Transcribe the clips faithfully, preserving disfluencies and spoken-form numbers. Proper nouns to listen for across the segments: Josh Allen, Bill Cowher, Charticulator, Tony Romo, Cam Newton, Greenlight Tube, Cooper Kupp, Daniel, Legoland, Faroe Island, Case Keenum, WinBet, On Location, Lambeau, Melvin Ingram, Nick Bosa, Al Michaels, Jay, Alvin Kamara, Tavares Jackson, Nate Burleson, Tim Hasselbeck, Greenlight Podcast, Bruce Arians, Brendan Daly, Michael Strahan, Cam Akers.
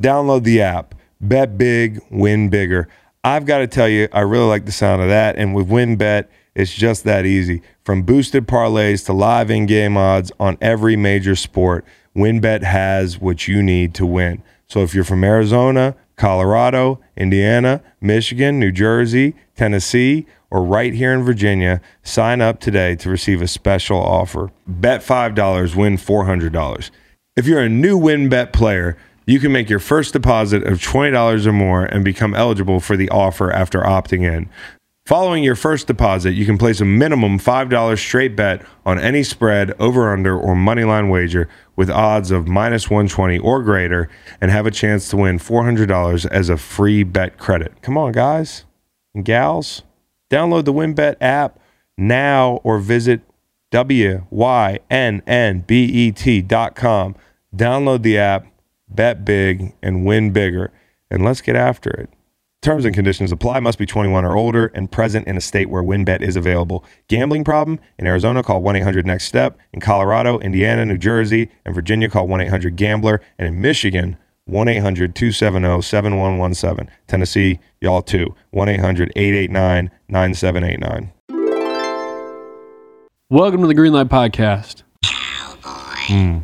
Download the app. Bet big, win bigger. I've got to tell you, I really like the sound of that. And with WinBet, it's just that easy. From boosted parlays to live in-game odds on every major sport, WinBet has what you need to win. So if you're from Arizona, Colorado, Indiana, Michigan, New Jersey, Tennessee, or right here in Virginia, sign up today to receive a special offer. Bet five dollars, win four hundred dollars. If you're a new WinBet player, you can make your first deposit of twenty dollars or more and become eligible for the offer after opting in. Following your first deposit, you can place a minimum five dollars straight bet on any spread, over-under, or moneyline wager with odds of minus one twenty or greater and have a chance to win four hundred dollars as a free bet credit. Come on, guys and gals. Download the WinBet app now or visit W Y N N B E T dot com. Download the app, bet big, and win bigger. And let's get after it. Terms and conditions apply. Must be twenty-one or older and present in a state where WinBet is available. Gambling problem? In Arizona, call one eight hundred next step. In Colorado, Indiana, New Jersey, and Virginia, call one eight hundred gambler. And in Michigan, one eight hundred two seven zero seven one one seven. Tennessee, y'all too. one eight hundred eight eight nine nine seven eight nine. Welcome to the Greenlight Podcast. Cowboy. Mm.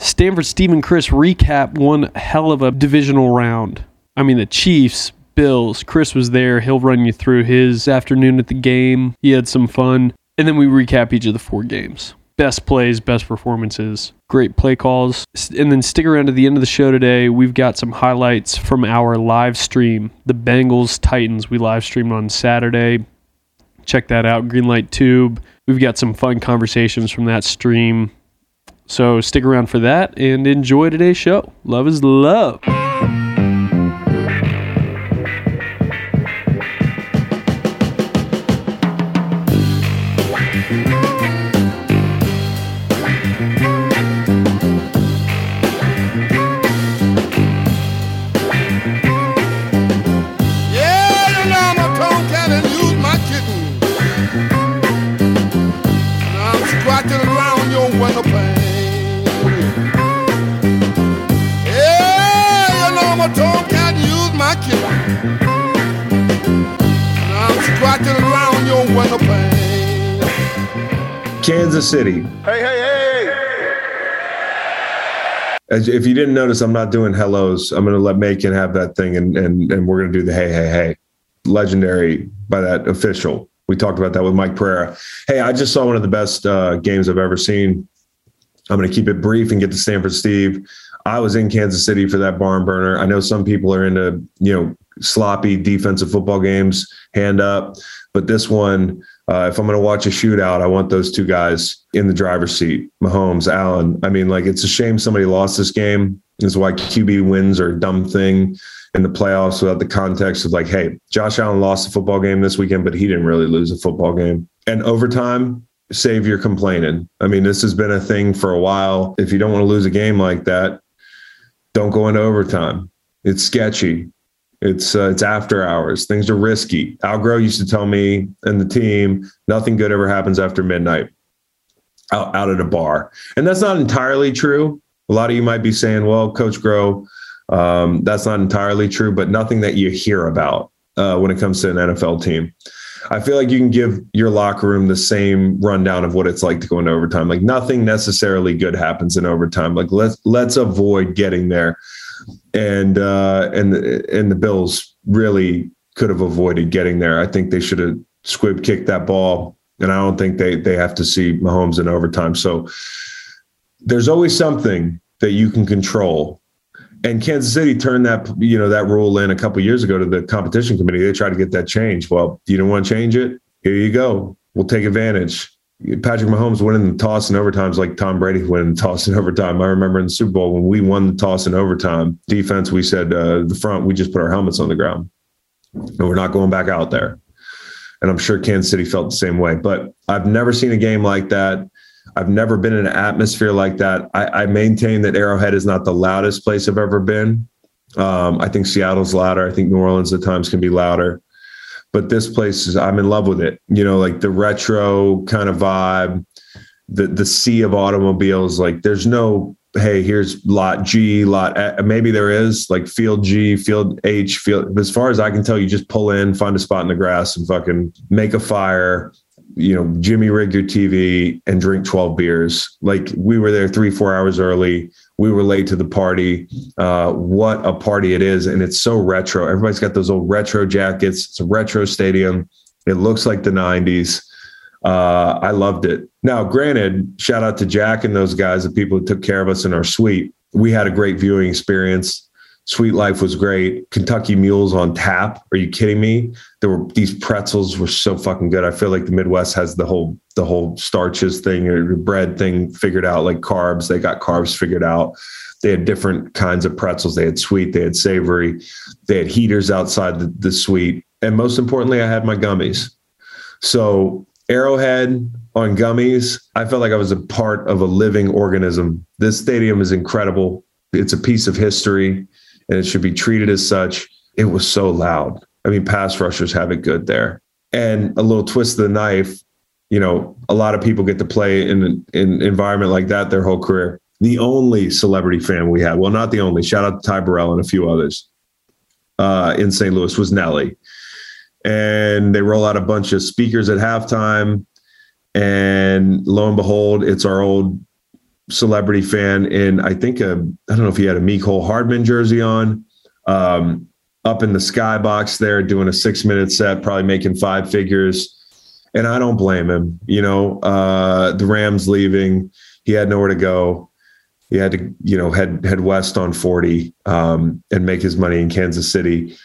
Stanford, Steve, and Chris recap one hell of a divisional round. I mean, the Chiefs, Bills, Chris was there. He'll run you through his afternoon at the game. He had some fun. And then we recap each of the four games. Best plays, best performances, great play calls. And then stick around to the end of the show today. We've got some highlights from our live stream, the Bengals-Titans. We live streamed on Saturday. Check that out, Greenlight Tube. We've got some fun conversations from that stream. So stick around for that and enjoy today's show. Love is love. Kansas City. Hey, hey, hey! As, if you didn't notice, I'm not doing hellos. I'm going to let Macon have that thing, and and and we're going to do the hey, hey, hey. Legendary by that official. We talked about that with Mike Pereira. Hey, I just saw one of the best uh, games I've ever seen. I'm going to keep it brief and get to Stanford Steve. I was in Kansas City for that barn burner. I know some people are into, you know, sloppy defensive football games, hand up, but this one, Uh, if I'm going to watch a shootout, I want those two guys in the driver's seat, Mahomes, Allen. I mean, like, it's a shame somebody lost this game. It's why Q B wins are a dumb thing in the playoffs without the context of, like, hey, Josh Allen lost the football game this weekend, but he didn't really lose a football game. And overtime, save your complaining. I mean, this has been a thing for a while. If you don't want to lose a game like that, don't go into overtime. It's sketchy. It's uh, it's after hours. Things are risky. Al Groh used to tell me and the team, nothing good ever happens after midnight out, out at a bar. And that's not entirely true. A lot of you might be saying, well, Coach Groh, um, that's not entirely true, but nothing that you hear about uh, when it comes to an N F L team. I feel like you can give your locker room the same rundown of what it's like to go into overtime. Like, nothing necessarily good happens in overtime. Like, let's let's avoid getting there. And uh, and the, and the Bills really could have avoided getting there. I think they should have squib kicked that ball, and I don't think they they have to see Mahomes in overtime. So there's always something that you can control. And Kansas City turned that you know that rule in a couple of years ago to the competition committee. They tried to get that changed. Well, you don't want to change it? Here you go. We'll take advantage. Patrick Mahomes winning the toss in overtime is like Tom Brady winning the toss in overtime. I remember in the Super Bowl when we won the toss in overtime, defense, we said uh, the front, we just put our helmets on the ground and we're not going back out there. And I'm sure Kansas City felt the same way. But I've never seen a game like that. I've never been in an atmosphere like that. I, I maintain that Arrowhead is not the loudest place I've ever been. Um, I think Seattle's louder. I think New Orleans at times can be louder. But this place is, I'm in love with it. You know, like the retro kind of vibe, the the sea of automobiles. Like, there's no hey, here's lot G, lot A. Maybe there is like field G, field H, field. But as far as I can tell, you just pull in, find a spot in the grass and fucking make a fire, you know, Jimmy rigged your T V and drink twelve beers. Like we were there three, four hours early. We were late to the party. Uh, what a party it is. And it's so retro. Everybody's got those old retro jackets. It's a retro stadium. It looks like the nineties. Uh, I loved it. Now, granted, shout out to Jack and those guys, the people who took care of us in our suite. We had a great viewing experience. Suite life was great. Kentucky mules on tap. Are you kidding me? There were these pretzels were so fucking good. I feel like the Midwest has the whole, the whole starches thing or bread thing figured out, like carbs. They got carbs figured out. They had different kinds of pretzels. They had sweet, they had savory, they had heaters outside the, the suite. And most importantly, I had my gummies. So Arrowhead on gummies. I felt like I was a part of a living organism. This stadium is incredible. It's a piece of history. And it should be treated as such. It was so loud. I mean, pass rushers have it good there. And a little twist of the knife, you know, a lot of people get to play in an in environment like that their whole career. The only celebrity fan we had, well, not the only, shout out to Ty Burrell and a few others uh, in Saint Louis, was Nelly. And they roll out a bunch of speakers at halftime. And lo and behold, it's our old celebrity fan in, I think, a, I don't know if he had a Mecole Hardman jersey on, um, up in the skybox there doing a six minute set, probably making five figures. And I don't blame him. You know, uh, the Rams leaving, he had nowhere to go. He had to, you know, head, head west on forty um, and make his money in Kansas City.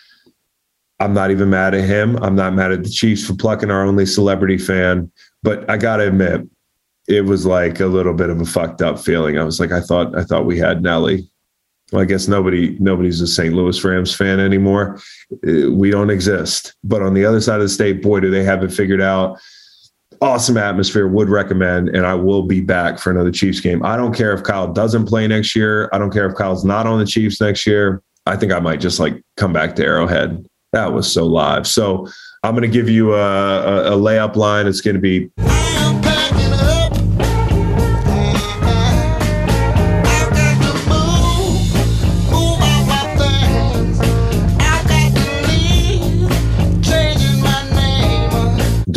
I'm not even mad at him. I'm not mad at the Chiefs for plucking our only celebrity fan, but I got to admit, it was like a little bit of a fucked up feeling. I was like, I thought, I thought we had Nelly. Well, I guess nobody, nobody's a Saint Louis Rams fan anymore. We don't exist. But on the other side of the state, boy, do they have it figured out. Awesome atmosphere, would recommend. And I will be back for another Chiefs game. I don't care if Kyle doesn't play next year. I don't care if Kyle's not on the Chiefs next year. I think I might just like come back to Arrowhead. That was so live. So I'm going to give you a, a, a layup line. It's going to be,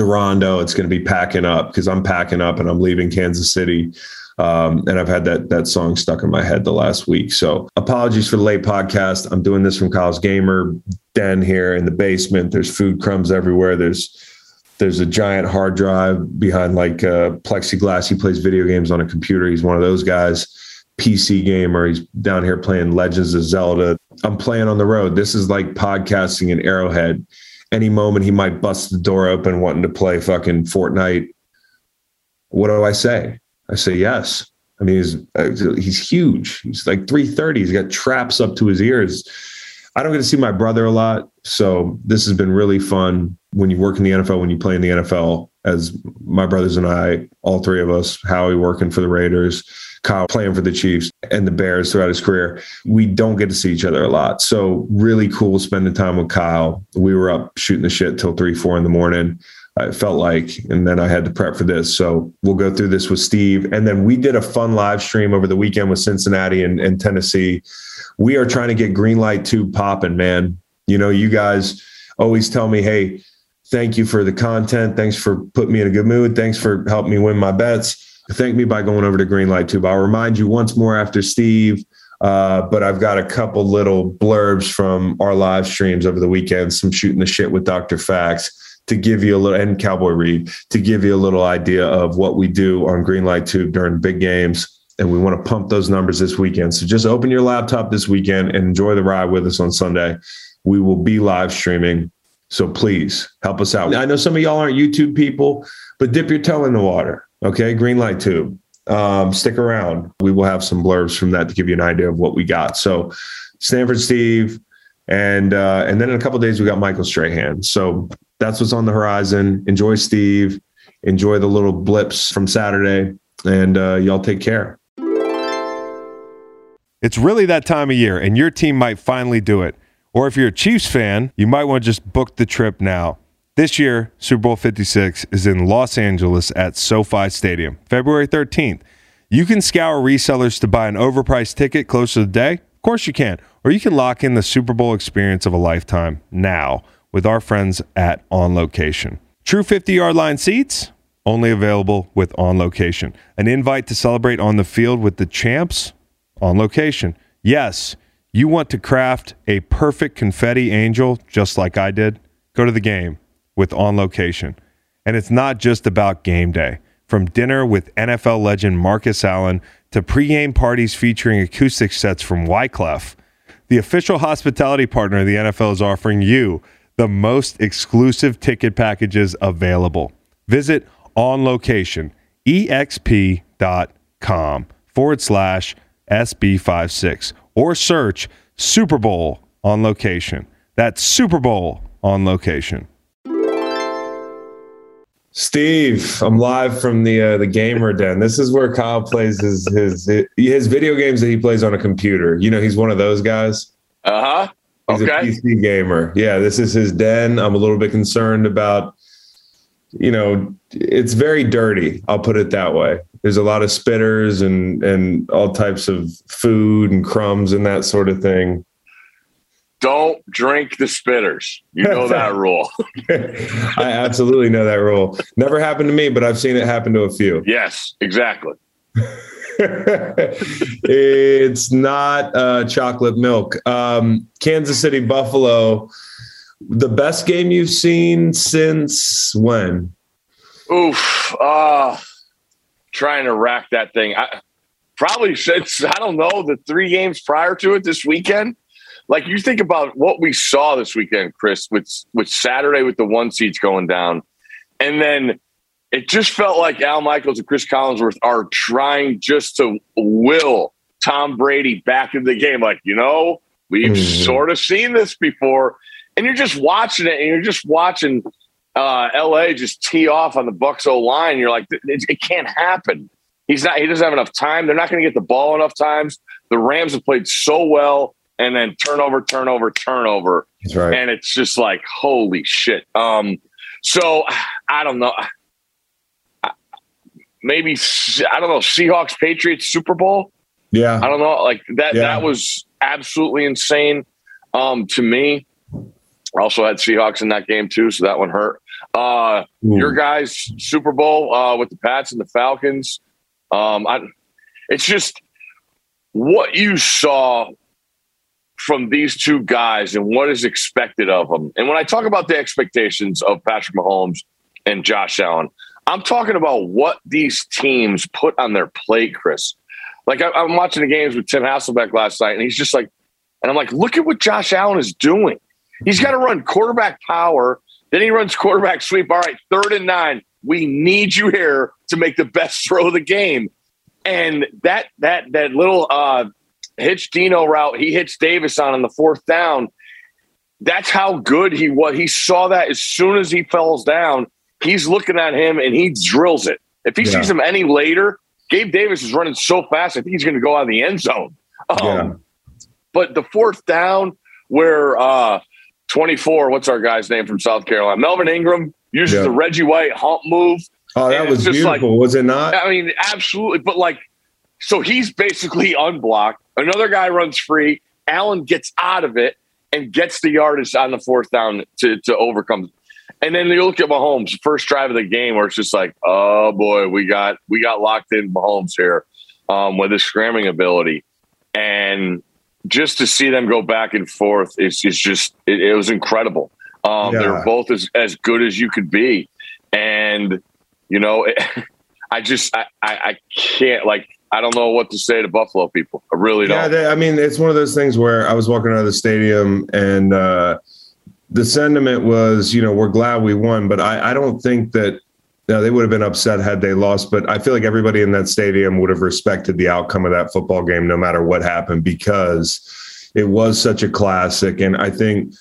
Rondo, it's going to be packing up, because I'm packing up and I'm leaving Kansas City. Um, and I've had that, that song stuck in my head the last week. So apologies for the late podcast. I'm doing this from Kyle's Gamer Den here in the basement. There's food crumbs everywhere. There's, there's a giant hard drive behind like uh, plexiglass. He plays video games on a computer. He's one of those guys, P C gamer. He's down here playing Legends of Zelda. I'm playing on the road. This is like podcasting in Arrowhead. Any moment he might bust the door open wanting to play fucking Fortnite. What do I say? I say yes. I mean, he's, he's huge. He's like three thirty. He's got traps up to his ears. I don't get to see my brother a lot. So this has been really fun when you work in the N F L, when you play in the N F L, as my brothers and I, all three of us, Howie working for the Raiders, Kyle playing for the Chiefs and the Bears throughout his career. We don't get to see each other a lot. So really cool spending time with Kyle. We were up shooting the shit till three, four in the morning. I felt like, and then I had to prep for this. So we'll go through this with Steve. And then we did a fun live stream over the weekend with Cincinnati and, and Tennessee. We are trying to get Greenlight Tube popping, man. You know, you guys always tell me, hey, thank you for the content. Thanks for putting me in a good mood. Thanks for helping me win my bets. Thank me by going over to Greenlight Tube. I'll remind you once more after Steve, uh, but I've got a couple little blurbs from our live streams over the weekend, some shooting the shit with Doctor Facts to give you a little, and Cowboy Reed, to give you a little idea of what we do on Greenlight Tube during big games. And we want to pump those numbers this weekend. So just open your laptop this weekend and enjoy the ride with us on Sunday. We will be live streaming. So please help us out. I know some of y'all aren't YouTube people, but dip your toe in the water. Okay. Greenlight Tube. Um, stick around. We will have some blurbs from that to give you an idea of what we got. So Stanford Steve, and, uh, and then in a couple of days we got Michael Strahan. So that's what's on the horizon. Enjoy Steve, enjoy the little blips from Saturday, and uh, y'all take care. It's really that time of year and your team might finally do it. Or if you're a Chiefs fan, you might want to just book the trip now. This year, Super Bowl fifty-six is in Los Angeles at SoFi Stadium, February thirteenth. You can scour resellers to buy an overpriced ticket close to the day. Of course you can. Or you can lock in the Super Bowl experience of a lifetime now with our friends at On Location. True fifty-yard line seats, only available with On Location. An invite to celebrate on the field with the champs, On Location. Yes, you want to craft a perfect confetti angel just like I did? Go to the game with On Location. And it's not just about game day. From dinner with N F L legend Marcus Allen to pregame parties featuring acoustic sets from Wyclef, the official hospitality partner of the N F L is offering you the most exclusive ticket packages available. Visit onlocationexp.com forward slash SB56 or search Super Bowl On Location. That's Super Bowl On Location. Steve, I'm live from the uh, the gamer den. This is where Kyle plays his, his his his video games that he plays on a computer. You know, he's one of those guys. Uh huh. He's okay. A P C gamer. Yeah, this is his den. I'm a little bit concerned about, you know, it's very dirty. I'll put it that way. There's a lot of spitters and and all types of food and crumbs and that sort of thing. Don't drink the spitters. You know that rule. I absolutely know that rule. Never happened to me, but I've seen it happen to a few. Yes, exactly. It's not uh, chocolate milk. Um, Kansas City, Buffalo, the best game you've seen since when? Oof. Uh, trying to rack that thing. I, probably since, I don't know, the three games prior to it this weekend. Like, you think about what we saw this weekend, Chris, with with Saturday with the one seeds going down. And then it just felt like Al Michaels and Chris Collinsworth are trying just to will Tom Brady back in the game. Like, you know, we've mm-hmm. sort of seen this before. And you're just watching it, and you're just watching uh, L A just tee off on the Bucs O-line. You're like, it, it can't happen. He's not. He doesn't have enough time. They're not going to get the ball enough times. The Rams have played so well. And then turnover, turnover, turnover. That's right. And it's just like, holy shit. Um, so I don't know. I, maybe, I don't know, Seahawks, Patriots, Super Bowl. Yeah. I don't know. Like that, yeah. That was absolutely insane um, to me. I also had Seahawks in that game too. So that one hurt. Uh, your guys, Super Bowl uh, with the Pats and the Falcons. Um, I, it's just what you saw from these two guys and what is expected of them. And when I talk about the expectations of Patrick Mahomes and Josh Allen, I'm talking about what these teams put on their plate, Chris. Like, I, I'm watching the games with Tim Hasselbeck last night, and he's just like, and I'm like, look at what Josh Allen is doing. He's got to run quarterback power. Then he runs quarterback sweep. All right, third and nine. We need you here to make the best throw of the game. And that, that, that little, uh, hitch Dino route, he hits Davis on on the fourth down. That's how good he was. He saw that as soon as he falls down, he's looking at him and he drills it. If he yeah. sees him any later, Gabe Davis is running so fast, I think he's going to go out of the end zone. Um, yeah. But the fourth down where uh, twenty-four, what's our guy's name from South Carolina? Melvin Ingram uses yeah. the Reggie White hump move. Oh, that was beautiful, like, was it not? I mean, absolutely. But like, so he's basically unblocked. Another guy runs free. Allen gets out of it and gets the yardage on the fourth down to, to overcome. And then you look at Mahomes, first drive of the game, where it's just like, oh boy, we got we got locked in Mahomes here um, with his scrambling ability. And just to see them go back and forth, it's, it's just it, it was incredible. Um, yeah. They're both as, as good as you could be. And, you know, it, I just I, I, I can't like. I don't know what to say to Buffalo people. I really don't. Yeah, they, I mean, it's one of those things where I was walking out of the stadium and uh, the sentiment was, you know, we're glad we won. But I, I don't think that you know, they would have been upset had they lost. But I feel like everybody in that stadium would have respected the outcome of that football game no matter what happened, because it was such a classic. And I think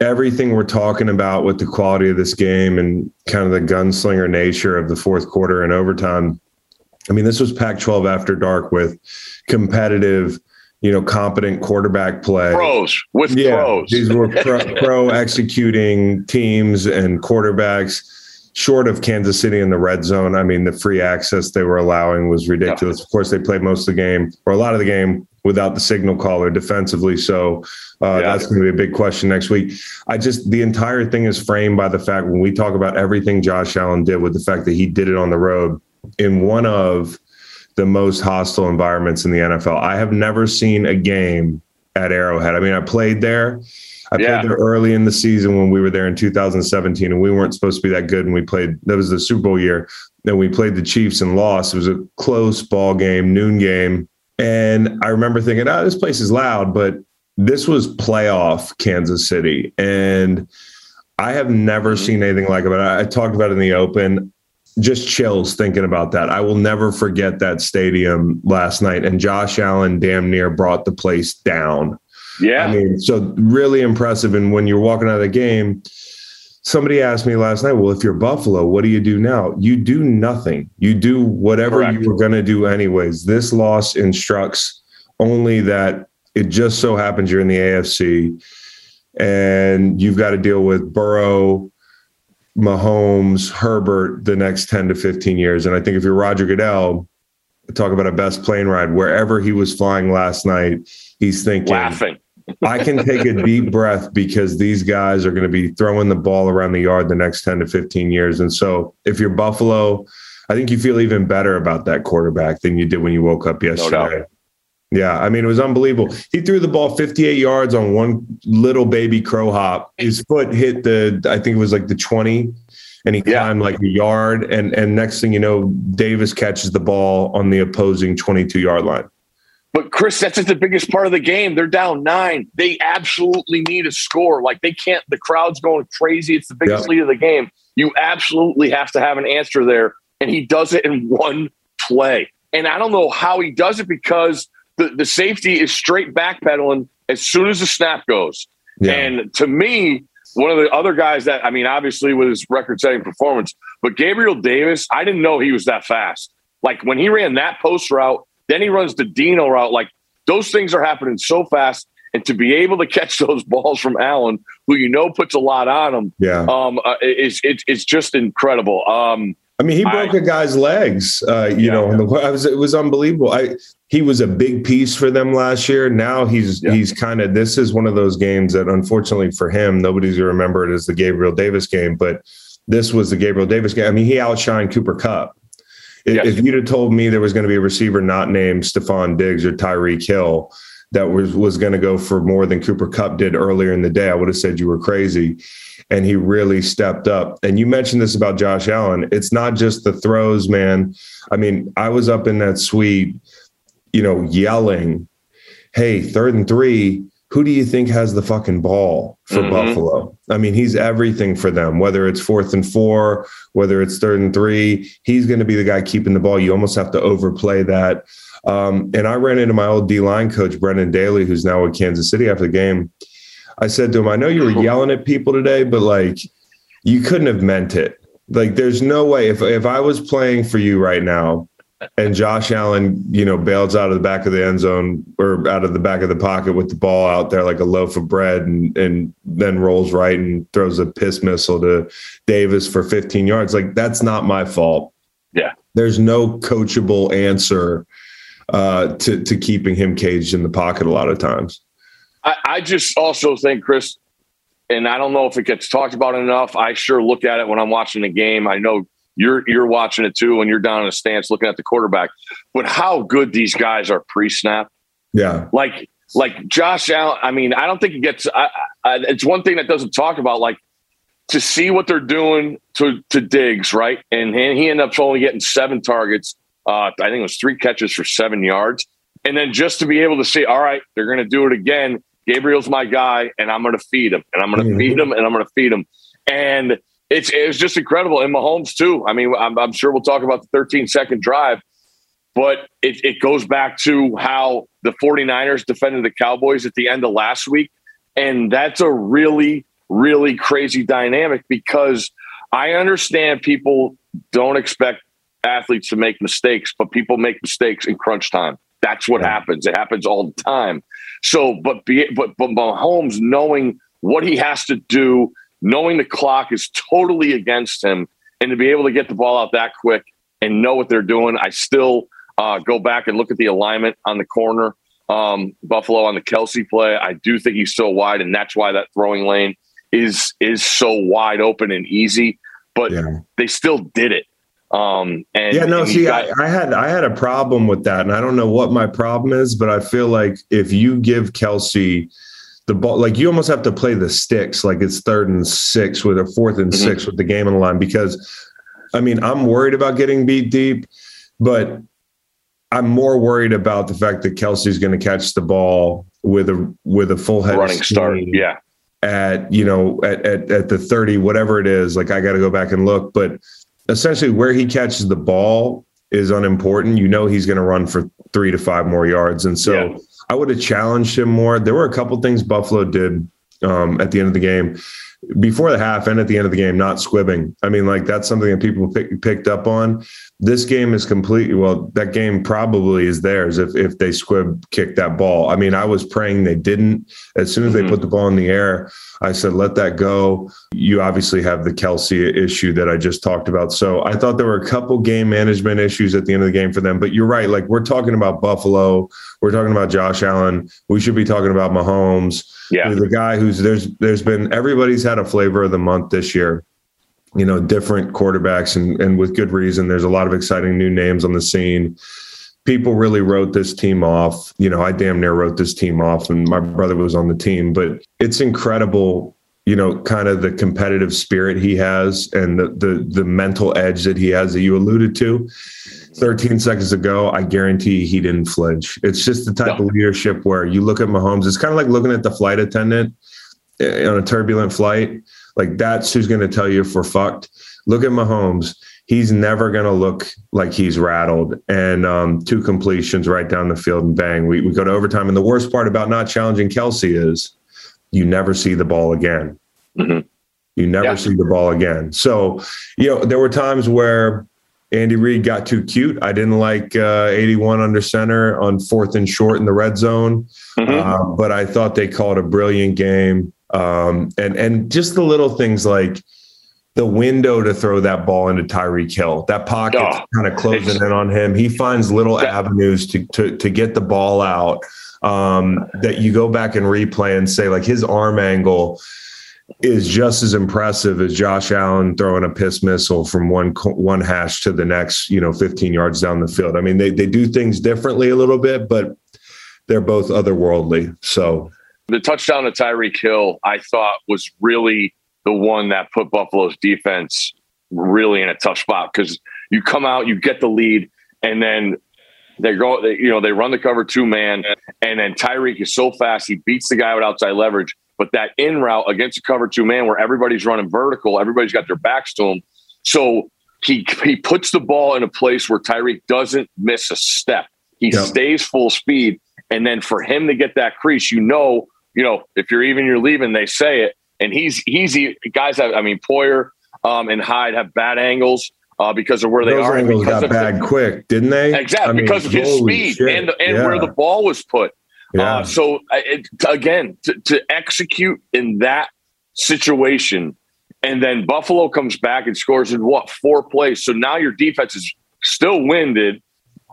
everything we're talking about with the quality of this game and kind of the gunslinger nature of the fourth quarter and overtime, I mean, this was Pac twelve After Dark with competitive, you know, competent quarterback play. Pros with yeah, pros. These were pro, pro executing teams and quarterbacks. short of Kansas City in the red zone, I mean, the free access they were allowing was ridiculous. Yep. Of course, they played most of the game or a lot of the game without the signal caller defensively. So uh, yeah. that's going to be a big question next week. I just, the entire thing is framed by the fact when we talk about everything Josh Allen did with the fact that he did it on the road in one of the most hostile environments in the N F L. I have never seen a game at Arrowhead. I mean, I played there. I yeah. played there early in the season when we were there in two thousand seventeen, and we weren't supposed to be that good. And we played, that was the Super Bowl year. Then we played the Chiefs and lost. It was a close ball game, noon game. And I remember thinking, oh, this place is loud, but this was playoff Kansas City. And I have never mm-hmm. seen anything like it. I, I talked about it in the open, just chills thinking about that. I will never forget that stadium last night. And Josh Allen damn near brought the place down. Yeah. I mean, so really impressive. And when you're walking out of the game, somebody asked me last night, well, if you're Buffalo, what do you do now? You do nothing. You do whatever Correct. you were going to do anyways. This loss instructs only that it just so happens you're in the A F C and you've got to deal with Burrow, Mahomes, Herbert the next ten to fifteen years. And I think if you're Roger Goodell, talk about a best plane ride, wherever he was flying last night, he's thinking, laughing. I can take a deep breath because these guys are going to be throwing the ball around the yard the next ten to fifteen years. And so if you're Buffalo, I think you feel even better about that quarterback than you did when you woke up yesterday. No doubt. Yeah. I mean, it was unbelievable. He threw the ball fifty-eight yards on one little baby crow hop. His foot hit the, I think it was like the twenty, and he yeah. climbed like a yard. And, and next thing you know, Davis catches the ball on the opposing twenty-two yard line. But, Chris, that's just the biggest part of the game. They're down nine. They absolutely need a score. Like, they can't – the crowd's going crazy. It's the biggest yeah. lead of the game. You absolutely have to have an answer there. And he does it in one play. And I don't know how he does it because the, the safety is straight backpedaling as soon as the snap goes. Yeah. And to me, one of the other guys that – I mean, obviously with his record-setting performance, but Gabriel Davis, I didn't know he was that fast. Like, when he ran that post route, then he runs the Dino route. Like, those things are happening so fast. And to be able to catch those balls from Allen, who you know puts a lot on him, yeah. um, uh, it's, it's, it's just incredible. Um, I mean, he broke I, a guy's legs, uh, you yeah, know, yeah. The, I was, it was unbelievable. I, he was a big piece for them last year. Now he's yeah. he's kind of – this is one of those games that, unfortunately for him, nobody's going to remember it as the Gabriel Davis game, but this was the Gabriel Davis game. I mean, he outshined Cooper Kupp. Yes. If you'd have told me there was going to be a receiver not named Stephon Diggs or Tyreek Hill that was, was going to go for more than Cooper Kupp did earlier in the day, I would have said you were crazy. And he really stepped up. And you mentioned this about Josh Allen. It's not just the throws, man. I mean, I was up in that suite, you know, yelling, hey, third and three, who do you think has the fucking ball for mm-hmm. Buffalo? I mean, he's everything for them, whether it's fourth and four, whether it's third and three, he's going to be the guy keeping the ball. You almost have to overplay that. Um, and I ran into my old D-line coach, Brendan Daly, who's now with Kansas City after the game. I said to him, I know you were yelling at people today, but like, you couldn't have meant it. Like, there's no way. If, if I was playing for you right now, and Josh Allen, you know, bails out of the back of the end zone or out of the back of the pocket with the ball out there like a loaf of bread, and, and then rolls right and throws a piss missile to Davis for fifteen yards. Like, that's not my fault. Yeah. There's no coachable answer uh, to, to keeping him caged in the pocket a lot of times. I, I just also think, Chris, and I don't know if it gets talked about enough. I sure look at it when I'm watching the game. I know You're you're watching it too when you're down in a stance looking at the quarterback. But how good these guys are pre-snap. Yeah. Like like Josh Allen, I mean, I don't think it gets I, I, it's one thing that doesn't talk about, like, to see what they're doing to to Diggs, right? And he ended up only getting seven targets. Uh, I think it was three catches for seven yards. And then just to be able to say, all right, they're going to do it again. Gabriel's my guy, and I'm going to feed him, and I'm going to mm-hmm. feed him, and I'm going to feed him. And – It's it was just incredible. And Mahomes, too. I mean, I'm, I'm sure we'll talk about the thirteen-second drive, but it, it goes back to how the 49ers defended the Cowboys at the end of last week. And that's a really, really crazy dynamic, because I understand people don't expect athletes to make mistakes, but people make mistakes in crunch time. That's what happens. It happens all the time. So, but be, but, but Mahomes, knowing what he has to do, knowing the clock is totally against him, and to be able to get the ball out that quick and know what they're doing. I still uh, go back and look at the alignment on the corner. Um, Buffalo on the Kelsey play, I do think he's so wide, and that's why that throwing lane is is so wide open and easy. But yeah. they still did it. Um, and yeah, no, and see, got, I, I had I had a problem with that, and I don't know what my problem is, but I feel like if you give Kelsey the ball, like you almost have to play the sticks, like it's third and six with a fourth and mm-hmm. six with the game on the line, because I mean, I'm worried about getting beat deep, but I'm more worried about the fact that Kelsey's going to catch the ball with a with a full head running start. Yeah, at you know at at, at the thirty, whatever it is. Like I got to go back and look, but essentially where he catches the ball is unimportant. You know he's going to run for three to five more yards, and so yeah. I would have challenged him more. There were a couple things Buffalo did um, at the end of the game, before the half and at the end of the game, not squibbing. I mean, like that's something that people pick, picked up on. This game is completely, well, that game probably is theirs if if they squib kick that ball. I mean, I was praying they didn't. As soon as mm-hmm. they put the ball in the air, I said, let that go. You obviously have the Kelsey issue that I just talked about. So I thought there were a couple game management issues at the end of the game for them, but you're right. Like we're talking about Buffalo. We're talking about Josh Allen. We should be talking about Mahomes. Yeah. The guy who's there's there's been everybody's had a flavor of the month this year, you know, different quarterbacks and, and with good reason. There's a lot of exciting new names on the scene. People really wrote this team off. You know, I damn near wrote this team off and my brother was on the team, but it's incredible, you know, kind of the competitive spirit he has and the the, the mental edge that he has that you alluded to. thirteen seconds ago, I guarantee he didn't flinch. It's just the type no. of leadership where you look at Mahomes, it's kind of like looking at the flight attendant on a turbulent flight. Like that's who's going to tell you if we're fucked. Look at Mahomes. He's never going to look like he's rattled. And um, two completions right down the field and bang, we, we go to overtime. And the worst part about not challenging Kelsey is you never see the ball again. Mm-hmm. You never yeah. see the ball again. So, you know, there were times where Andy Reid got too cute. I didn't like uh, eighty-one under center on fourth and short in the red zone, mm-hmm. uh, but I thought they called a brilliant game. Um, and and just the little things like the window to throw that ball into Tyreek Hill, that pocket's oh, kind of closing in on him. He finds little yeah. avenues to, to to get the ball out um, that you go back and replay and say like his arm angle is just as impressive as Josh Allen throwing a piss missile from one one hash to the next, you know, fifteen yards down the field. I mean, they they do things differently a little bit, but they're both otherworldly. So the touchdown to Tyreek Hill, I thought, was really the one that put Buffalo's defense really in a tough spot, because you come out, you get the lead, and then they go, they, you know, they run the cover two man, and then Tyreek is so fast, he beats the guy with outside leverage. But that in route against a cover two man where everybody's running vertical, everybody's got their backs to him. So he he puts the ball in a place where Tyreek doesn't miss a step. He yeah. stays full speed. And then for him to get that crease, you know, you know, if you're even, you're leaving, they say it. And he's easy. Guys have, I mean, Poyer um, and Hyde have bad angles uh, because of where Those they are. Angles because got of bad the, quick, didn't they? Exactly. I mean, because of his speed shit. and, and yeah. where the ball was put. Yeah. Uh, so, it, again, to, to execute in that situation, and then Buffalo comes back and scores in, what, four plays. So now your defense is still winded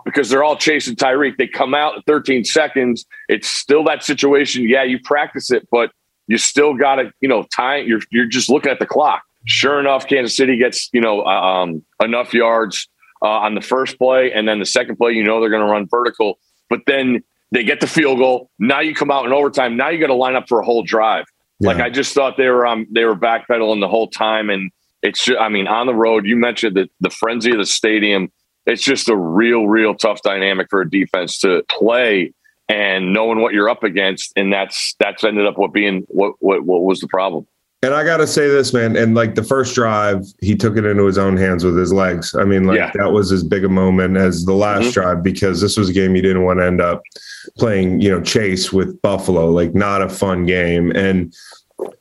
because they're all chasing Tyreek. They come out in thirteen seconds. It's still that situation. Yeah, you practice it, but you still got to, you know, time. You're, you're just looking at the clock. Sure enough, Kansas City gets, you know, um, enough yards uh, on the first play, and then the second play, you know they're going to run vertical. But then – they get the field goal. Now you come out in overtime. Now you got to line up for a whole drive. Yeah. Like I just thought they were um, they were backpedaling the whole time, and it's I mean on the road. You mentioned the the frenzy of the stadium. It's just a real, real tough dynamic for a defense to play, and knowing what you're up against, and that's that's ended up what being what what what was the problem. And I got to say this, man. And like the first drive, he took it into his own hands with his legs. I mean, like yeah. that was as big a moment as the last mm-hmm. drive, because this was a game you didn't want to end up playing, you know, chase with Buffalo, like not a fun game. And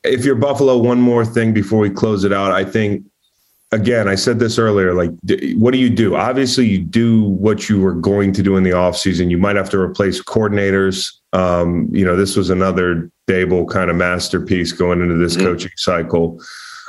if you're Buffalo, one more thing before we close it out, I think, again, I said this earlier, like, what do you do? Obviously you do what you were going to do in the offseason. You might have to replace coordinators. Um, you know, this was another Dable kind of masterpiece going into this mm-hmm. coaching cycle.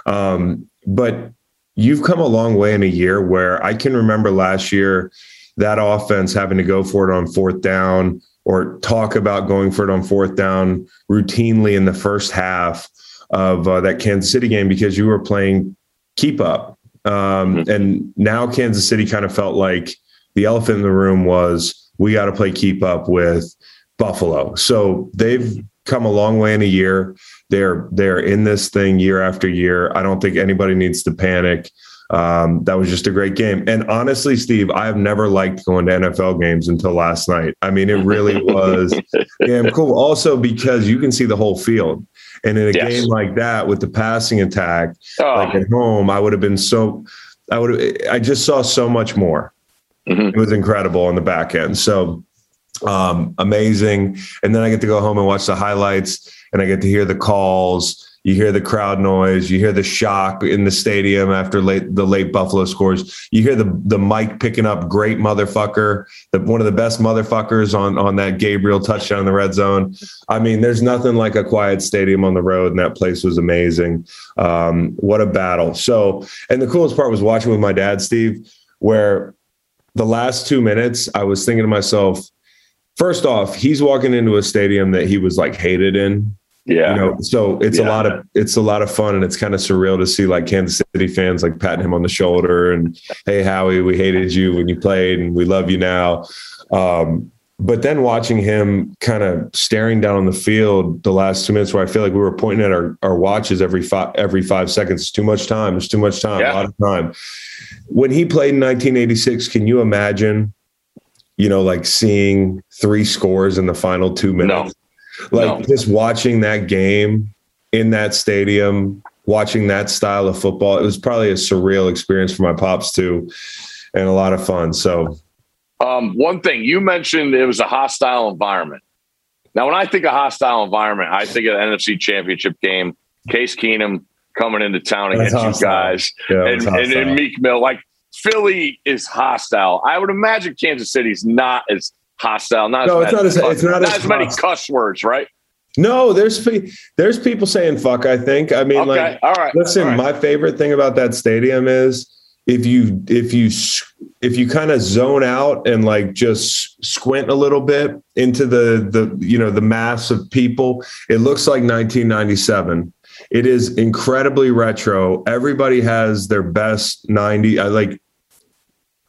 Um, but you've come a long way in a year where I can remember last year that offense having to go for it on fourth down or talk about going for it on fourth down routinely in the first half of uh, that Kansas City game because you were playing keep up. Um, mm-hmm. And now Kansas City kind of felt like the elephant in the room was we got to play keep up with Buffalo. So they've come a long way in a year. They're they're in this thing year after year. I don't think anybody needs to panic. Um, that was just a great game. And honestly, Steve, I've never liked going to N F L games until last night. I mean, it really was damn cool. Also, because you can see the whole field. And in a yes. game like that with the passing attack, oh. like at home, I would have been so I would I just saw so much more. Mm-hmm. It was incredible on the back end. So um, amazing. And then I get to go home and watch the highlights and I get to hear the calls. You hear the crowd noise. You hear the shock in the stadium after late, the late Buffalo scores. You hear the the mic picking up "great motherfucker," the, one of the best motherfuckers on on that Gabriel touchdown in the red zone. I mean, there's nothing like a quiet stadium on the road, and that place was amazing. Um, what a battle! So, and the coolest part was watching with my dad, Steve, where the last two minutes I was thinking to myself, first off, he's walking into a stadium that he was like hated in. Yeah. You know, so it's yeah. a lot of it's a lot of fun, and it's kind of surreal to see like Kansas City fans like patting him on the shoulder and, hey, Howie, we hated you when you played and we love you now. Um, but then watching him kind of staring down on the field the last two minutes where I feel like we were pointing at our, our watches every five every five seconds. It's too much time. It's too much time. Yeah. A lot of time. When he played in nineteen eighty-six, can you imagine, you know, like seeing three scores in the final two minutes? No. Like no. just watching that game in that stadium, watching that style of football, it was probably a surreal experience for my pops too, and a lot of fun. So, um, one thing you mentioned, it was a hostile environment. Now, when I think of hostile environment, I think of the N F C Championship game, Case Keenum coming into town against you guys, yeah, and, and, and Meek Mill. Like Philly is hostile. I would imagine Kansas City's not as hostile, not no, as, it's not as, it's not not as, as many cuss words, right? No, there's pe- there's people saying fuck, I think. I mean, okay. like, all right. listen, all right. my favorite thing about that stadium is if you if you if you kind of zone out and like just squint a little bit into the the you know the mass of people, it looks like nineteen ninety-seven. It is incredibly retro. Everybody has their best ninety. I like.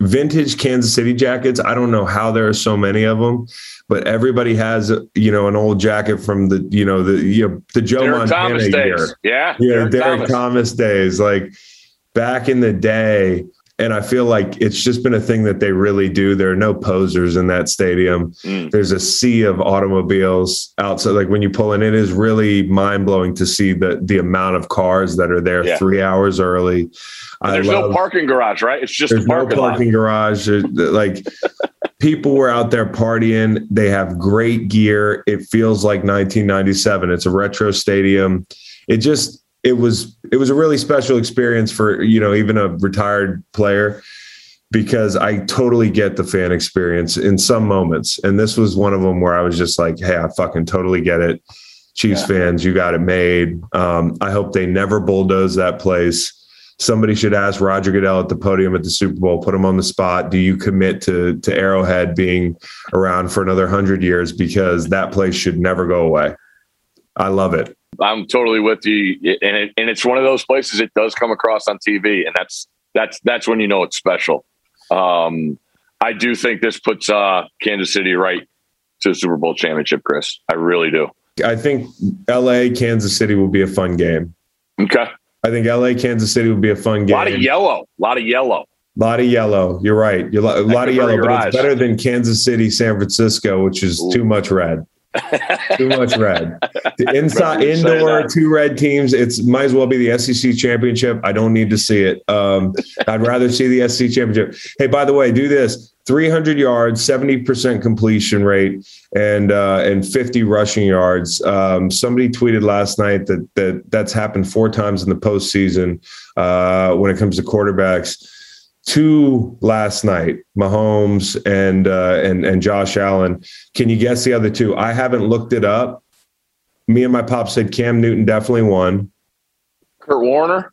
Vintage Kansas City jackets. I don't know how there are so many of them, but everybody has, you know, an old jacket from the, you know, the you know, the Joe Derek Montana Thomas year. Days. Yeah. Yeah. Derek, Derek Thomas. Thomas days, like back in the day. And I feel like it's just been a thing that they really do. There are no posers in that stadium. Mm. There's a sea of automobiles outside. Like when you pull in, it is really mind blowing to see the, the amount of cars that are there yeah. three hours early. And there's love, no parking garage, right? It's just there's a parking, no parking garage. There's, like people were out there partying. They have great gear. It feels like nineteen ninety-seven. It's a retro stadium. It just, It was it was a really special experience for, you know, even a retired player, because I totally get the fan experience in some moments. And this was one of them where I was just like, hey, I fucking totally get it. Chiefs yeah. fans, you got it made. Um, I hope they never bulldoze that place. Somebody should ask Roger Goodell at the podium at the Super Bowl, put him on the spot. Do you commit to to Arrowhead being around for another hundred years? Because that place should never go away. I love it. I'm totally with you, and it, and it's one of those places it does come across on T V, and that's that's that's when you know it's special. Um, I do think this puts uh, Kansas City right to the Super Bowl championship, Chris. I really do. I think L A Kansas City will be a fun game. Okay. I think L A Kansas City will be a fun game. A lot of yellow. A lot of yellow. A lot of yellow. You're right. You're lo- a lot of yellow, but eyes. It's better than Kansas City, San Francisco, which is Ooh. Too much red. Too much red. The inside indoor two red teams. It's might as well be the S E C championship. I don't need to see it. Um, I'd rather see the S E C championship. Hey, by the way, do this: three hundred yards, seventy percent completion rate, and uh, and fifty rushing yards. Um, somebody tweeted last night that that that's happened four times in the postseason uh, when it comes to quarterbacks. Two last night, Mahomes and uh, and and Josh Allen. Can you guess the other two? I haven't looked it up. Me and my pop said Cam Newton definitely won. Kurt Warner.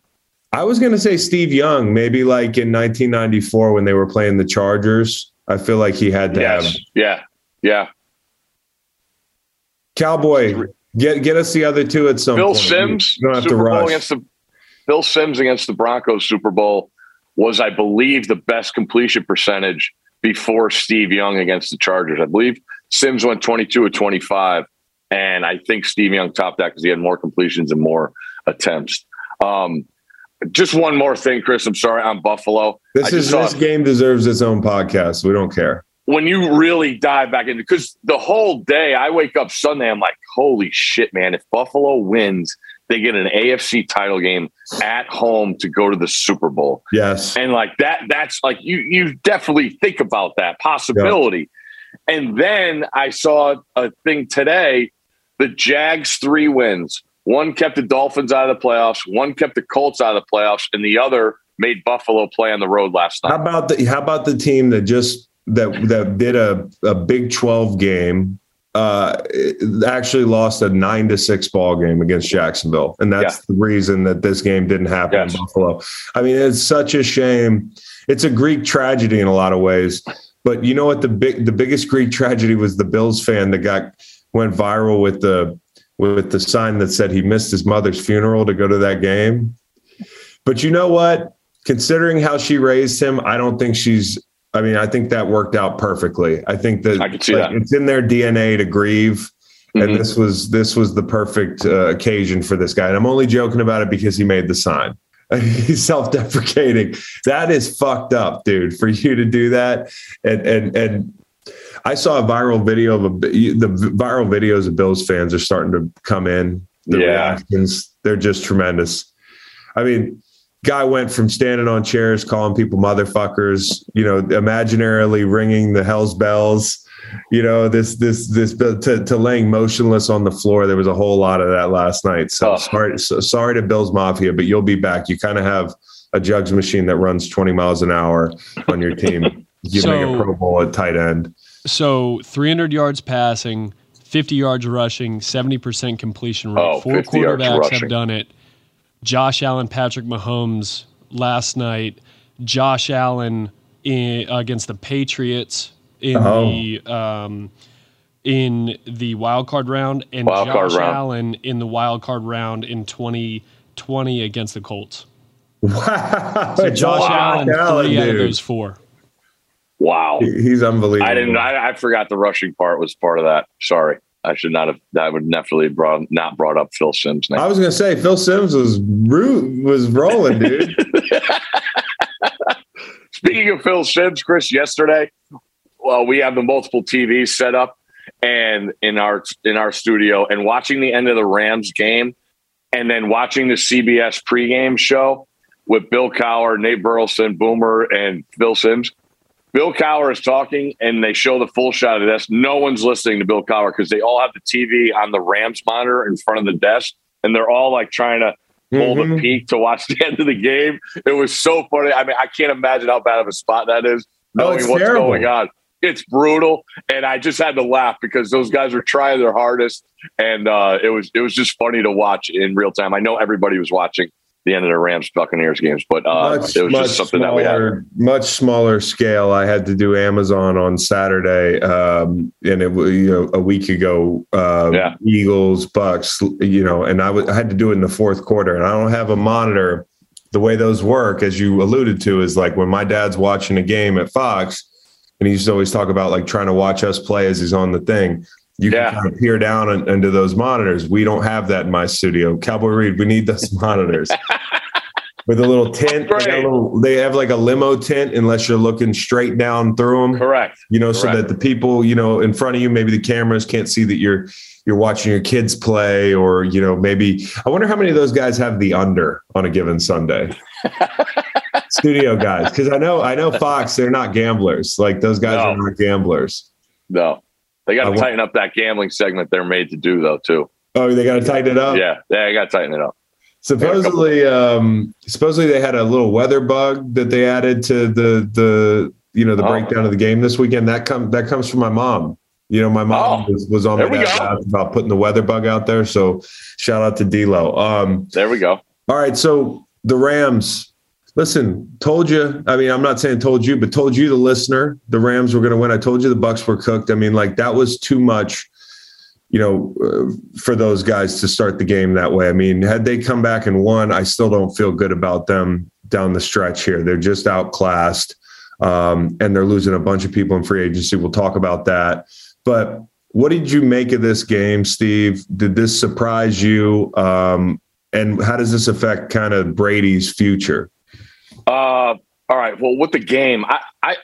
I was going to say Steve Young, maybe like in nineteen ninety-four when they were playing the Chargers. I feel like he had to yes. have. Yeah. Yeah. Cowboy, get get us the other two at some Bill point. Sims, you don't have Super to rush. Bowl against the, Bill Sims against the Broncos Super Bowl was, I believe, the best completion percentage before Steve Young against the Chargers. I believe Sims went twenty-two of twenty-five, and I think Steve Young topped that because he had more completions and more attempts. Um, just one more thing, Chris. I'm sorry, on Buffalo. This is this thought, game deserves its own podcast. We don't care. When you really dive back into, because the whole day I wake up Sunday, I'm like, holy shit, man, if Buffalo wins, they get an A F C title game at home to go to the Super Bowl. Yes. And like that, that's like, you, you definitely think about that possibility. Yeah. And then I saw a thing today, the Jags three wins, one kept the Dolphins out of the playoffs, one kept the Colts out of the playoffs, and the other made Buffalo play on the road last night. How about the, how about the team that just, that that did a, a Big twelve game, uh, actually lost a nine to six ball game against Jacksonville. And that's yeah. the reason that this game didn't happen yes. in Buffalo. I mean, it's such a shame. It's a Greek tragedy in a lot of ways, but you know what? The big, the biggest Greek tragedy was the Bills fan that got, went viral with the, with the sign that said he missed his mother's funeral to go to that game. But you know what, considering how she raised him, I don't think she's, I mean, I think that worked out perfectly. I think that, I can see like, that. It's in their D N A to grieve. Mm-hmm. And this was this was the perfect uh, occasion for this guy. And I'm only joking about it because he made the sign. He's self-deprecating. That is fucked up, dude, for you to do that. And and and I saw a viral video of a, the viral videos of Bills fans are starting to come in. The yeah. reactions, they're just tremendous. I mean, guy went from standing on chairs, calling people motherfuckers, you know, imaginarily ringing the hell's bells, you know, this, this, this, to, to laying motionless on the floor. There was a whole lot of that last night. So oh. sorry, so sorry to Bills Mafia, but you'll be back. You kind of have a jugs machine that runs twenty miles an hour on your team. You so, make a Pro Bowl at tight end. So three hundred yards passing, fifty yards rushing, seventy percent completion rate. Oh, Four quarterbacks have done it. Josh Allen, Patrick Mahomes last night. Josh Allen in, against the Patriots in oh. the um, in the wild card round, and wild Josh round. Allen in the wild card round in twenty twenty against the Colts. Wow! So Josh wow. Allen, Allen, three dude. out of those four. Wow, he's unbelievable. I didn't. I, I forgot the rushing part was part of that. Sorry. I should not have. That would definitely brought not brought up Phil Sims. Name. I was going to say Phil Sims was root was rolling, dude. Speaking of Phil Sims, Chris, yesterday, well, we have the multiple T Vs set up and in our in our studio, and watching the end of the Rams game, and then watching the C B S pregame show with Bill Cowher, Nate Burleson, Boomer, and Phil Sims. Bill Cowher is talking, and they show the full shot of the desk. No one's listening to Bill Cowher because they all have the T V on the Rams monitor in front of the desk, and they're all like trying to pull mm-hmm. the peak to watch the end of the game. It was so funny. I mean, I can't imagine how bad of a spot that is. No, knowing it's what's terrible. Going on. It's brutal, and I just had to laugh because those guys were trying their hardest, and uh, it was it was just funny to watch in real time. I know everybody was watching the end of the Rams Buccaneers games, but uh, much, it was just something smaller, that we had. Much smaller scale. I had to do Amazon on Saturday, um, and it was you know, a week ago. Uh, yeah. Eagles, Bucks, you know, and I, w- I had to do it in the fourth quarter, and I don't have a monitor. The way those work, as you alluded to, is like when my dad's watching a game at Fox, and he used to always talk about like trying to watch us play as he's on the thing. You yeah. can kind of peer down on, into those monitors. We don't have that in my studio. Cowboy Reed, we need those monitors with a little tint. A little, they have like a limo tint unless you're looking straight down through them. Correct. You know, Correct. So that the people, you know, in front of you, maybe the cameras can't see that you're you're watching your kids play, or, you know, maybe I wonder how many of those guys have the under on a given Sunday. Studio guys, because I know I know Fox, they're not gamblers. Like those guys no. are not gamblers. No. They got to tighten up that gambling segment they're made to do, though, too. Oh, they got to tighten it up? Yeah, they got to tighten it up. Supposedly, um, supposedly they had a little weather bug that they added to the the you know the oh. breakdown of the game this weekend. That come that comes from my mom. You know, my mom oh. was, was on there my dad's about putting the weather bug out there. So shout out to D-Lo. Um, there we go. All right, so the Rams, listen, told you. I mean, I'm not saying told you, but told you, the listener, the Rams were going to win. I told you the Bucks were cooked. I mean, like, that was too much, you know, uh, for those guys to start the game that way. I mean, had they come back and won, I still don't feel good about them down the stretch here. They're just outclassed, um, and they're losing a bunch of people in free agency. We'll talk about that. But what did you make of this game, Steve? Did this surprise you? Um, and how does this affect kind of Brady's future? Uh, all right. Well, with the game, I, I,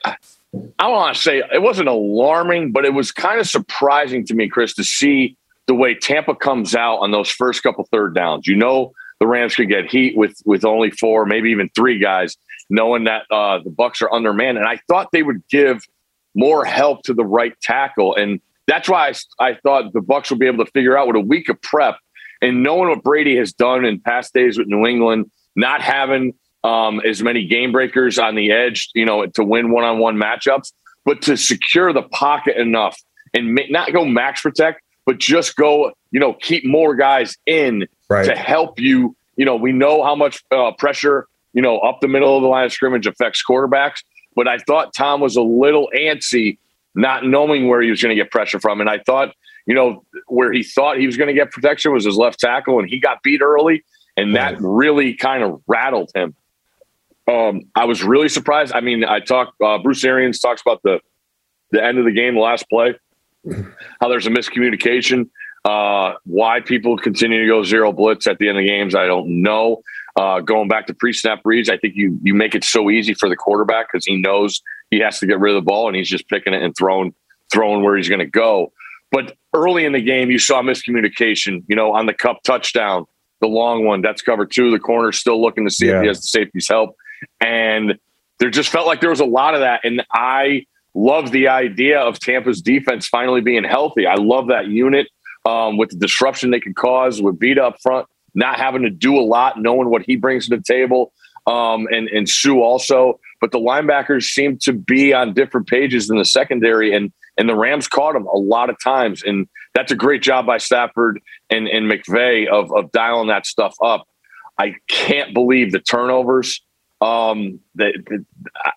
I want to say it wasn't alarming, but it was kind of surprising to me, Chris, to see the way Tampa comes out on those first couple third downs. You know, the Rams could get heat with, with only four, maybe even three guys, knowing that uh, the Bucks are undermanned. And I thought they would give more help to the right tackle. And that's why I, I thought the Bucks would be able to figure out, with a week of prep and knowing what Brady has done in past days with New England, not having um, as many game breakers on the edge, you know, to win one-on-one matchups, but to secure the pocket enough and ma- not go max protect, but just go, you know, keep more guys in right. to help you. You know, we know how much uh, pressure, you know, up the middle of the line of scrimmage affects quarterbacks, but I thought Tom was a little antsy, not knowing where he was going to get pressure from. And I thought, you know, where he thought he was going to get protection was his left tackle, and he got beat early, and that really kind of rattled him. Um, I was really surprised. I mean, I talked, uh, Bruce Arians talks about the, the end of the game, the last play, how there's a miscommunication, uh, why people continue to go zero blitz at the end of the games. I don't know. Uh, going back to pre-snap reads, I think you, you make it so easy for the quarterback, because he knows he has to get rid of the ball, and he's just picking it and throwing, throwing where he's going to go. But early in the game, you saw miscommunication, you know, on the cup touchdown, the long one, that's cover two. The corner's still looking to see yeah. if he has the safety's help. And there just felt like there was a lot of that. And I love the idea of Tampa's defense finally being healthy. I love that unit um, with the disruption they could cause with Vita up front, not having to do a lot, knowing what he brings to the table, um, and, and Sue also. But the linebackers seemed to be on different pages than the secondary, and and the Rams caught them a lot of times. And that's a great job by Stafford and, and McVay of, of dialing that stuff up. I can't believe the turnovers. Um, that uh,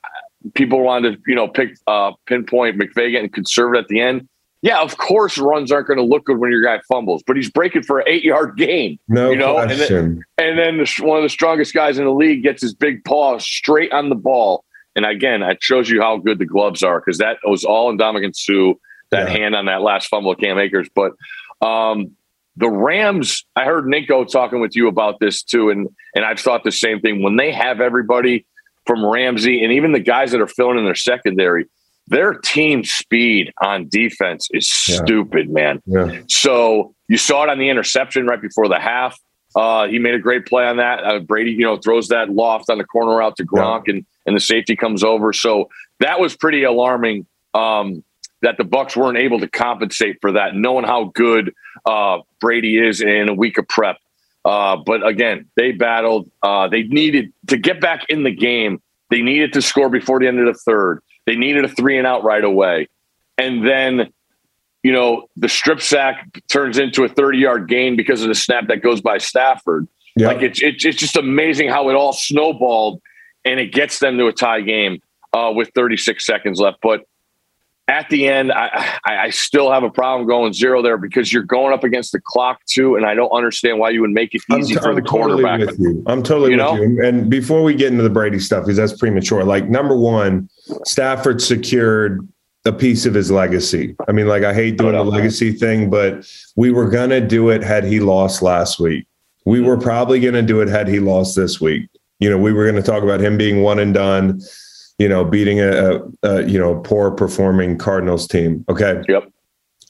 people wanted to, you know, pick uh, pinpoint McVay getting conservative at the end. Yeah, of course, runs aren't going to look good when your guy fumbles, but he's breaking for an eight-yard gain. No you know? question. And then, and then the, one of the strongest guys in the league gets his big paw straight on the ball. And again, it shows you how good the gloves are, because that was all Ndamukong Suh, that yeah. hand on that last fumble of Cam Akers. But um, the Rams, I heard Ninko talking with you about this too, and and I've thought the same thing. When they have everybody from Ramsey and even the guys that are filling in their secondary, their team speed on defense is yeah. stupid, man. Yeah. So you saw it on the interception right before the half. Uh, he made a great play on that. Uh, Brady, you know, throws that loft on the corner out to Gronk, yeah. and, and the safety comes over. So that was pretty alarming um, that the Bucks weren't able to compensate for that, knowing how good uh, Brady is in a week of prep. Uh, but again, they battled. Uh, they needed to get back in the game. They needed to score before the end of the third. They needed a three and out right away. And then, you know, the strip sack turns into a thirty-yard gain because of the snap that goes by Stafford. Yep. Like, it's, it's it's just amazing how it all snowballed, and it gets them to a tie game uh, with thirty-six seconds left. But at the end, I, I, I still have a problem going zero there, because you're going up against the clock too, and I don't understand why you would make it easy t- for I'm the totally quarterback. With you. I'm totally you with know? you. And before we get into the Brady stuff, because that's premature, like, number one, Stafford secured a piece of his legacy. I mean, like, I hate doing the legacy thing, but we were going to do it had he lost last week. We were probably going to do it had he lost this week. You know, we were going to talk about him being one and done, you know, beating a, a you know, poor performing Cardinals team. Okay. Yep.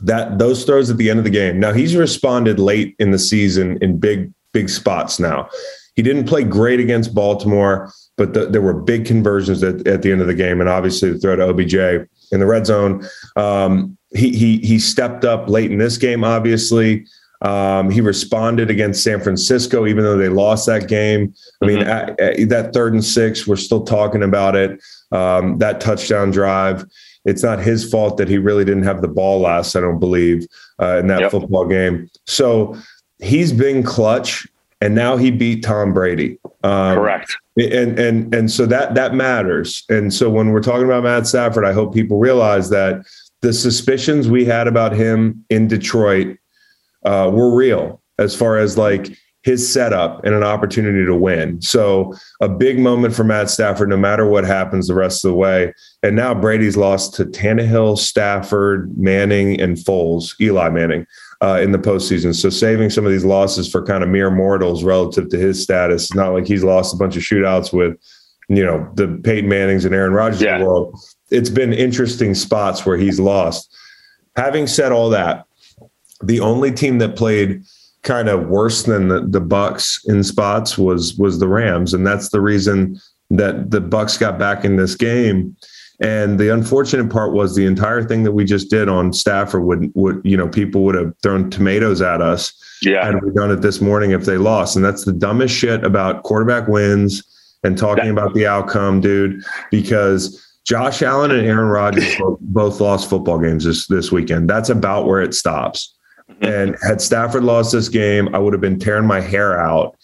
That those throws at the end of the game. Now, he's responded late in the season in big, big spots. Now, he didn't play great against Baltimore, but the, there were big conversions at, at the end of the game. And obviously the throw to O B J in the red zone. Um, he, he, he stepped up late in this game. Obviously, um, he responded against San Francisco, even though they lost that game. I mean, mm-hmm. at, at that third and six, we're still talking about it. Um, that touchdown drive, it's not his fault that he really didn't have the ball last, I don't believe, uh, in that yep. football game. So he's been clutch. and now he beat Tom Brady. Um, Correct. And and and so that that matters. And so when we're talking about Matt Stafford, I hope people realize that the suspicions we had about him in Detroit uh, were real, as far as like his setup and an opportunity to win. So a big moment for Matt Stafford, no matter what happens the rest of the way. And now Brady's lost to Tannehill, Stafford, Manning, and Foles, Eli Manning, uh, in the postseason. So saving some of these losses for kind of mere mortals relative to his status. It's not like he's lost a bunch of shootouts with, you know, the Peyton Mannings and Aaron Rodgers yeah. of the world. It's been interesting spots where he's lost. Having said all that, the only team that played kind of worse than the, the Bucks in spots was, was the Rams. And that's the reason that the Bucks got back in this game. And the unfortunate part was the entire thing that we just did on Stafford would, would, you know, people would have thrown tomatoes at us yeah. had we done it this morning if they lost. And that's the dumbest shit about quarterback wins and talking yeah. about the outcome, dude, because Josh Allen and Aaron Rodgers both, both lost football games this, this weekend. That's about where it stops. And had Stafford lost this game, I would have been tearing my hair out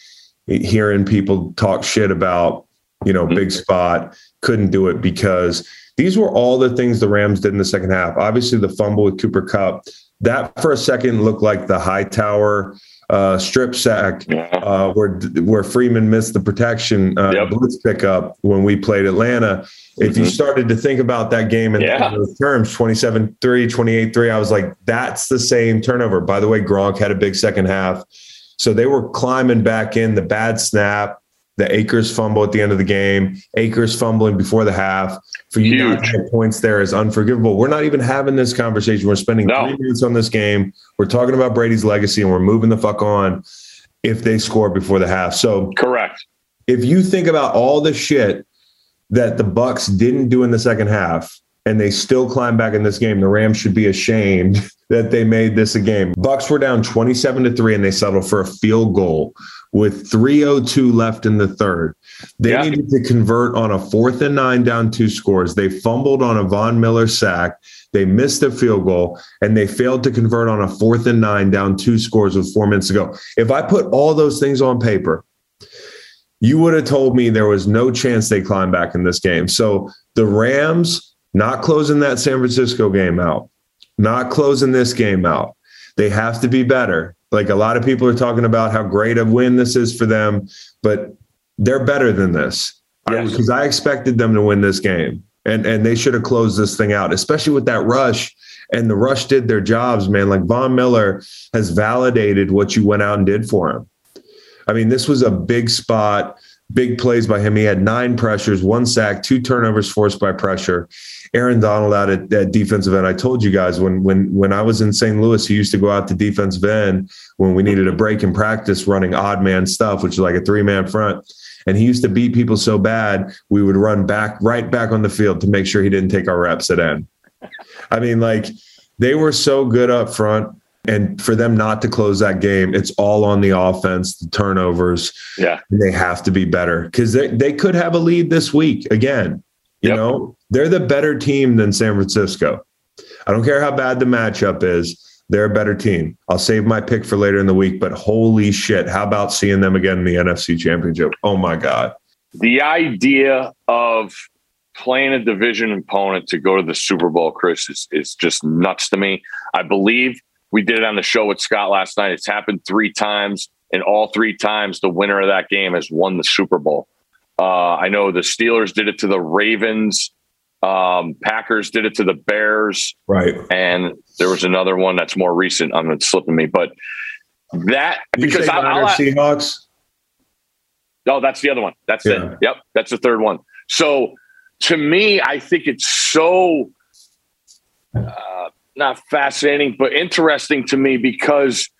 hearing people talk shit about, you know, big spot, couldn't do it, because these were all the things the Rams did in the second half. Obviously, the fumble with Cooper Kupp, that for a second looked like the Hightower uh, strip sack uh, where where Freeman missed the protection uh, yep. blitz pickup when we played Atlanta. If mm-hmm. you started to think about that game in yeah. those terms, twenty-seven three, twenty-eight three, I was like, that's the same turnover. By the way, Gronk had a big second half. So they were climbing back in. The bad snap, the Akers fumble at the end of the game, Akers fumbling before the half. For you Huge. guys, the points there is unforgivable. We're not even having this conversation. We're spending no. three minutes on this game. We're talking about Brady's legacy, and we're moving the fuck on if they score before the half. So Correct. If you think about all the shit that the Bucks didn't do in the second half, and they still climb back in this game, the Rams should be ashamed that they made this a game. Bucks were down twenty-seven to three, and they settled for a field goal with three oh two left in the third. They yeah. needed to convert on a fourth and nine down two scores. They fumbled on a Von Miller sack. They missed a field goal, and they failed to convert on a fourth and nine down two scores with four minutes to go. If I put all those things on paper, you would have told me there was no chance they climbed back in this game. So the Rams not closing that San Francisco game out, not closing this game out. They have to be better. Like, a lot of people are talking about how great a win this is for them, but they're better than this, because I, I expected them to win this game, and, and they should have closed this thing out, especially with that rush. And the rush did their jobs, man. Like, Von Miller has validated what you went out and did for him. I mean, this was a big spot, big plays by him. He had nine pressures, one sack, two turnovers forced by pressure. Aaron Donald out at, at defensive end. I told you guys when when when I was in Saint Louis, he used to go out to defensive end when we needed a break in practice running odd man stuff, which is like a three-man front. And he used to beat people so bad, we would run back right back on the field to make sure he didn't take our reps at end. I mean, like, they were so good up front. And for them not to close that game, it's all on the offense, the turnovers. Yeah. And they have to be better, because they, they could have a lead this week again. You yep. know, they're the better team than San Francisco. I don't care how bad the matchup is. They're a better team. I'll save my pick for later in the week. But holy shit, how about seeing them again in the N F C Championship? Oh, my God. The idea of playing a division opponent to go to the Super Bowl, Chris, is, is just nuts to me. I believe we did it on the show with Scott last night. It's happened three times, and all three times the winner of that game has won the Super Bowl. Uh, I know the Steelers did it to the Ravens. Um, Packers did it to the Bears. Right. And there was another one that's more recent. I'm it's slipping me, but that Did because you say I'll, I'll, Seahawks. No, that's the other one. That's yeah. it. Yep. That's the third one. So to me, I think it's so, uh, not fascinating, but interesting to me, because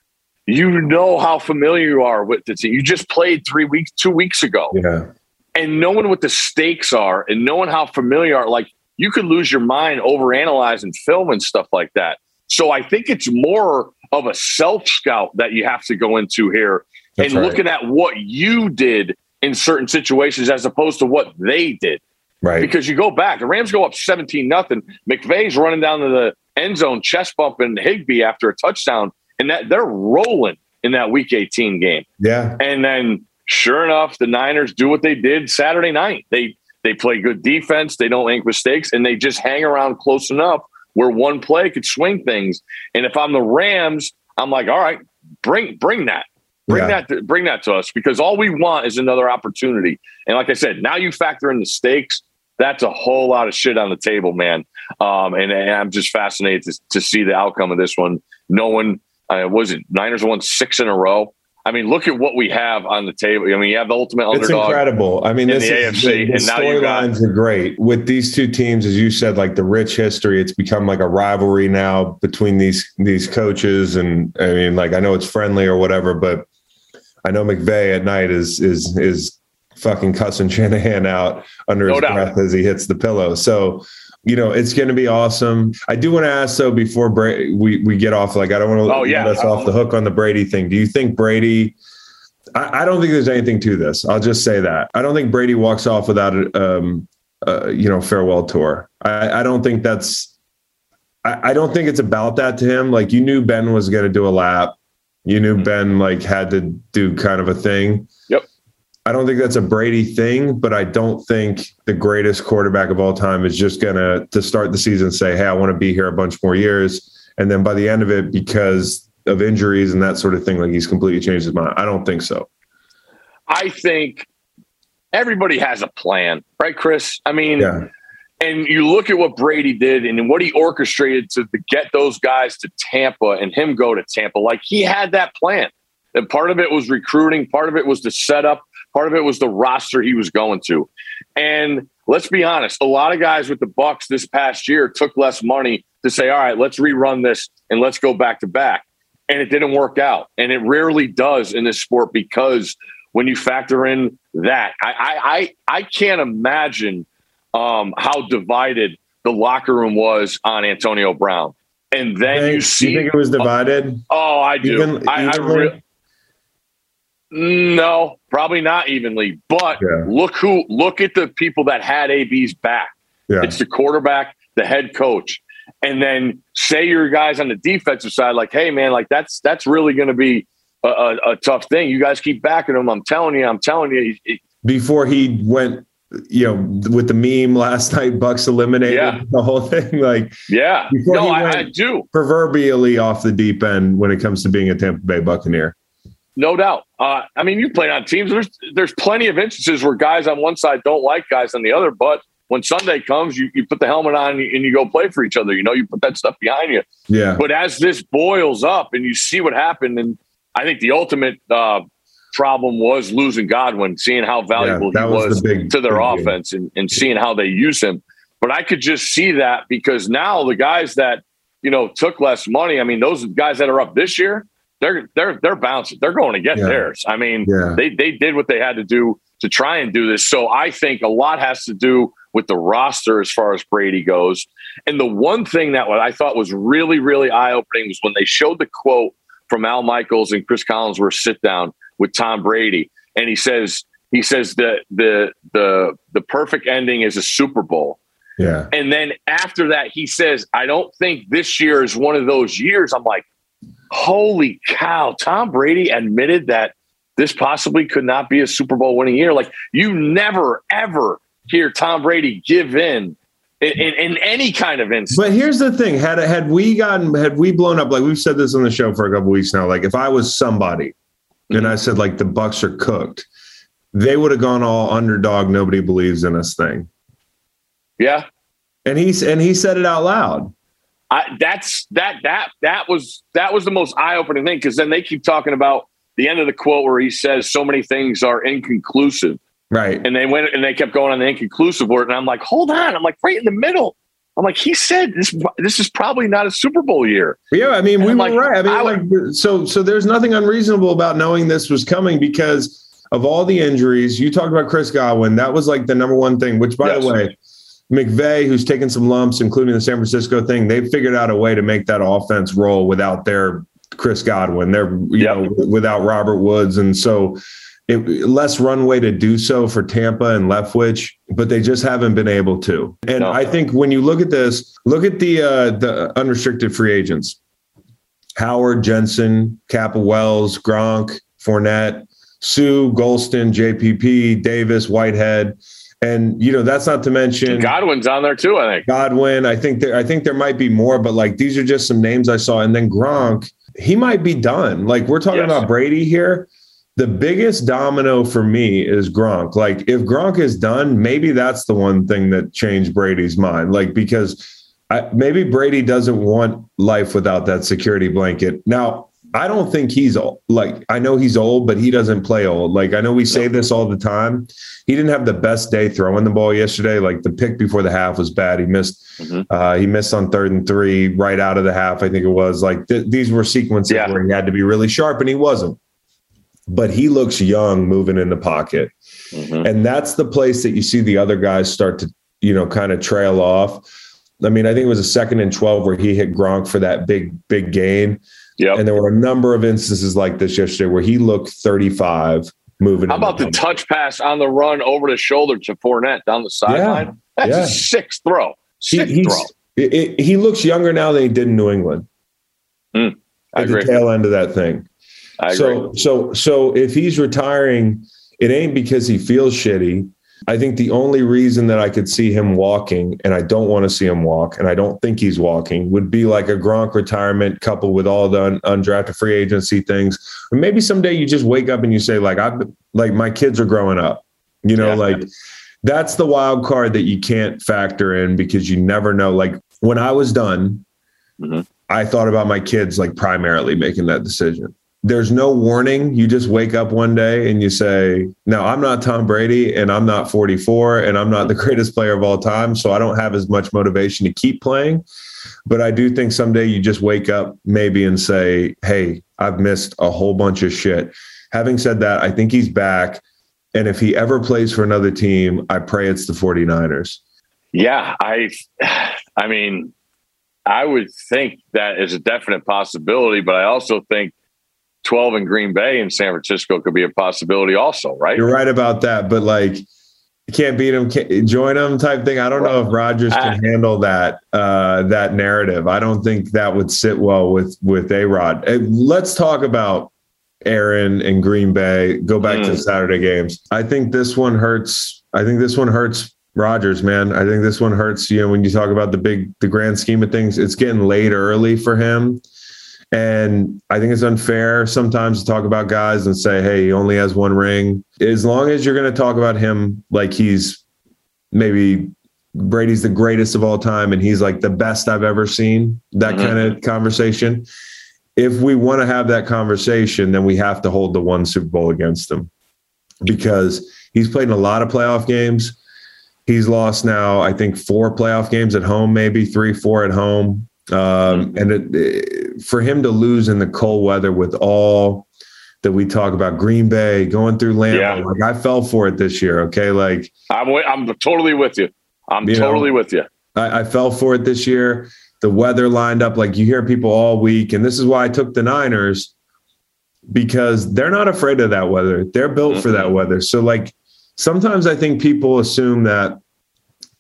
you know how familiar you are with it. You just played three weeks, two weeks ago, yeah. and knowing what the stakes are and knowing how familiar are, like, you could lose your mind over analyzing film and stuff like that. So I think it's more of a self scout that you have to go into here That's and right. looking at what you did in certain situations as opposed to what they did. Right. Because you go back, the Rams go up seventeen nothing. McVay's running down to the end zone, chest bumping Higbee after a touchdown, and that they're rolling. in that week eighteen game. Yeah. And then sure enough, the Niners do what they did Saturday night. They, they play good defense. They don't make mistakes, and they just hang around close enough where one play could swing things. And if I'm the Rams, I'm like, all right, bring, bring that, bring yeah. that, to, bring that to us, because all we want is another opportunity. And like I said, now you factor in the stakes. That's a whole lot of shit on the table, man. Um, and, and I'm just fascinated to, to see the outcome of this one. No one, uh, was it Niners won six in a row. I mean, look at what we have on the table. I mean, you have the ultimate underdog. It's incredible. I mean, this is the A F C. Storylines are great with these two teams, as you said, like the rich history. It's become like a rivalry now between these these coaches, and I mean, like I know it's friendly or whatever, but I know McVay at night is is is fucking cussing Shanahan out under his breath as he hits the pillow. So, you know, it's going to be awesome. I do want to ask, though, before Bra- we, we get off, like, I don't want to oh, yeah. let us off the hook on the Brady thing. Do you think Brady – I don't think there's anything to this. I'll just say that. I don't think Brady walks off without a, um, uh, you know, farewell tour. I, I don't think that's – I don't think it's about that to him. Like, you knew Ben was going to do a lap. You knew mm-hmm. Ben, like, had to do kind of a thing. Yep. I don't think that's a Brady thing, but I don't think the greatest quarterback of all time is just going to to start the season say, hey, I want to be here a bunch more years. And then by the end of it, because of injuries and that sort of thing, like he's completely changed his mind. I don't think so. I think everybody has a plan, right, Chris? I mean, yeah. and you look at what Brady did and what he orchestrated to, to get those guys to Tampa and him go to Tampa. Like, he had that plan. And part of it was recruiting. Part of it was the setup. Part of it was the roster he was going to. And let's be honest, a lot of guys with the Bucs this past year took less money to say, all right, let's rerun this and let's go back to back. And it didn't work out. And it rarely does in this sport, because when you factor in that, I I, I can't imagine um, how divided the locker room was on Antonio Brown. And then Thanks. you see. You think it was divided? Oh, I do. Even, I, I really. No, probably not evenly, but yeah. look who, look at the people that had A B's back. Yeah. It's the quarterback, the head coach. And then say your guys on the defensive side, like, hey man, like that's, that's really going to be a, a, a tough thing. You guys keep backing him. I'm telling you, I'm telling you. It, Before he went, you know, with the meme last night, Bucks eliminated yeah. the whole thing. Like, yeah, no, I, I do proverbially off the deep end when it comes to being a Tampa Bay Buccaneer. No doubt. Uh, I mean, you played on teams. There's there's plenty of instances where guys on one side don't like guys on the other. But when Sunday comes, you, you put the helmet on and you, and you go play for each other. You know, you put that stuff behind you. Yeah. But as this boils up and you see what happened, and I think the ultimate uh, problem was losing Godwin, seeing how valuable yeah, he was, was the big, to their big offense and, and seeing how they use him. But I could just see that, because now the guys that, you know, took less money, I mean, those guys that are up this year, They're they're they're bouncing. They're going to get yeah. theirs. I mean, yeah. they they did what they had to do to try and do this. So I think a lot has to do with the roster as far as Brady goes. And the one thing that I thought was really, really eye-opening was when they showed the quote from Al Michaels and Chris Collinsworth sit down with Tom Brady, and he says he says the the the the perfect ending is a Super Bowl. Yeah. And then after that, he says, I don't think this year is one of those years. I'm like, holy cow, Tom Brady admitted that this possibly could not be a Super Bowl winning year. Like, you never, ever hear Tom Brady give in in, in, in any kind of instance. But here's the thing. Had, had we gotten, had we blown up, like we've said this on the show for a couple weeks now, like if I was somebody mm-hmm. and I said like the Bucs are cooked, they would have gone all underdog, nobody believes in us thing. Yeah. And he's, and he said it out loud. I, that's that that that was that was the most eye-opening thing, because then they keep talking about the end of the quote where he says so many things are inconclusive, right? And they went and they kept going on the inconclusive word, and I'm like, hold on, I'm like right in the middle. I'm like, he said this. This is probably not a Super Bowl year. Yeah, I mean, and we I'm were like, right. I mean, I like would, so so there's nothing unreasonable about knowing this was coming because of all the injuries. You talked about Chris Godwin. That was like the number one thing. Which, by yes. the way. McVay, who's taken some lumps, including the San Francisco thing, they figured out a way to make that offense roll without their Chris Godwin, their you yep. know, without Robert Woods, and so it, less runway to do so for Tampa and Leftwich, but they just haven't been able to. And no. I think when you look at this, look at the uh, the unrestricted free agents. Howard, Jensen, Capewells, Gronk, Fournette, Sue, Golston, J P P, Davis, Whitehead. And, you know, that's not to mention Godwin's on there too, I think. Godwin. I think there I think there might be more, but like these are just some names I saw. And then Gronk, he might be done. Like we're talking yes. about Brady here. The biggest domino for me is Gronk. Like if Gronk is done, maybe that's the one thing that changed Brady's mind. Like because I, maybe Brady doesn't want life without that security blanket. Now, I don't think he's old. Like, I know he's old, but he doesn't play old. Like, I know we say this all the time. He didn't have the best day throwing the ball yesterday. Like the pick before the half was bad. He missed, mm-hmm. uh, he missed on third and three right out of the half. I think it was like, th- these were sequences yeah. where he had to be really sharp and he wasn't, but he looks young moving in the pocket. Mm-hmm. And that's the place that you see the other guys start to, you know, kind of trail off. I mean, I think it was a second and twelve where he hit Gronk for that big, big gain. Yep. And there were a number of instances like this yesterday where he looked thirty-five moving. How about the touch pass on the run over the shoulder to Fournette down the sideline? Yeah. That's yeah. a sick throw. Sick he, throw. It, it, he looks younger now than he did in New England. Mm, I at agree. the tail end of that thing. I so, agree. So, so if he's retiring, it ain't because he feels shitty. I think the only reason that I could see him walking, and I don't want to see him walk, and I don't think he's walking, would be like a Gronk retirement coupled with all the un- undrafted free agency things. Or maybe someday you just wake up and you say, like, I've like my kids are growing up. You know, yeah. like that's the wild card that you can't factor in because you never know. Like when I was done, mm-hmm. I thought about my kids like primarily making that decision. There's no warning. You just wake up one day and you say, no, I'm not Tom Brady and I'm not forty-four and I'm not the greatest player of all time. So I don't have as much motivation to keep playing. But I do think someday you just wake up maybe and say, hey, I've missed a whole bunch of shit. Having said that, I think he's back. And if he ever plays for another team, I pray it's the 49ers. Yeah, I, I mean, I would think that is a definite possibility, but I also think twelve in Green Bay and San Francisco could be a possibility also, right? You're right about that, but like you can't beat them, can't join them type thing. I don't know if Rodgers can I, handle that, uh, that narrative. I don't think that would sit well with, with A-Rod. Hey, let's talk about Aaron and Green Bay. Go back mm. to Saturday games. I think this one hurts. I think this one hurts Rodgers, man. I think this one hurts, you know, when you talk about the big, the grand scheme of things, it's getting late early for him. And I think it's unfair sometimes to talk about guys and say, hey, he only has one ring. As long as you're going to talk about him like he's maybe Brady's the greatest of all time and he's like the best I've ever seen, that mm-hmm. kind of conversation. If we want to have that conversation, then we have to hold the one Super Bowl against him because he's played in a lot of playoff games. He's lost now, I think, four playoff games at home, maybe three, four at home. Um, and it, it, for him to lose in the cold weather with all that we talk about Green Bay going through Lambeau, yeah. like I fell for it this year. Okay. Like I'm, I'm totally with you. I'm you totally know, with you. I, I fell for it this year. The weather lined up, like you hear people all week. And this is why I took the Niners because they're not afraid of that weather. They're built mm-hmm. for that weather. So like, sometimes I think people assume that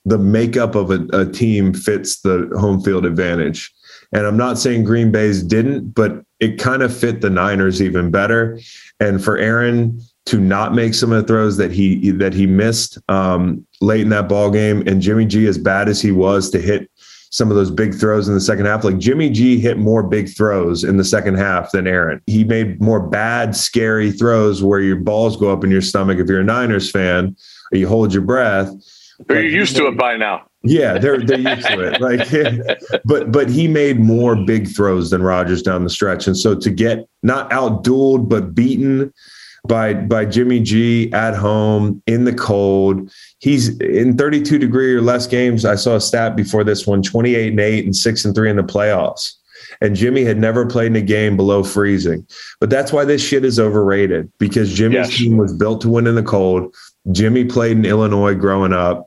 the makeup of a, a team fits the home field advantage. And I'm not saying Green Bay's didn't, but it kind of fit the Niners even better. And for Aaron to not make some of the throws that he, that he missed um, late in that ball game, and Jimmy G, as bad as he was to hit some of those big throws in the second half, like Jimmy G hit more big throws in the second half than Aaron. He made more bad, scary throws where your balls go up in your stomach. If you're a Niners fan or you hold your breath, But like, you're used to it by now. Yeah, they're they're used to it. Like, but but he made more big throws than Rodgers down the stretch, and so to get not outdueled but beaten by by Jimmy G at home in the cold. He's in thirty-two degree or less games. I saw a stat before this one: twenty-eight and eight and six and three in the playoffs. And Jimmy had never played in a game below freezing. But that's why this shit is overrated, because Jimmy's yes. team was built to win in the cold. Jimmy played in Illinois growing up.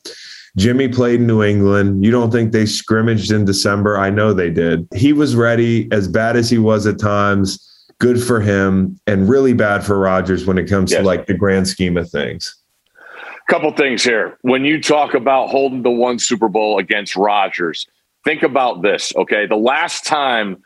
Jimmy played in New England. You don't think they scrimmaged in December? I know they did. He was ready, as bad as he was at times. Good for him and really bad for Rodgers when it comes yes. to like the grand scheme of things. Couple things here. When you talk about holding the one Super Bowl against Rodgers, think about this, okay? The last time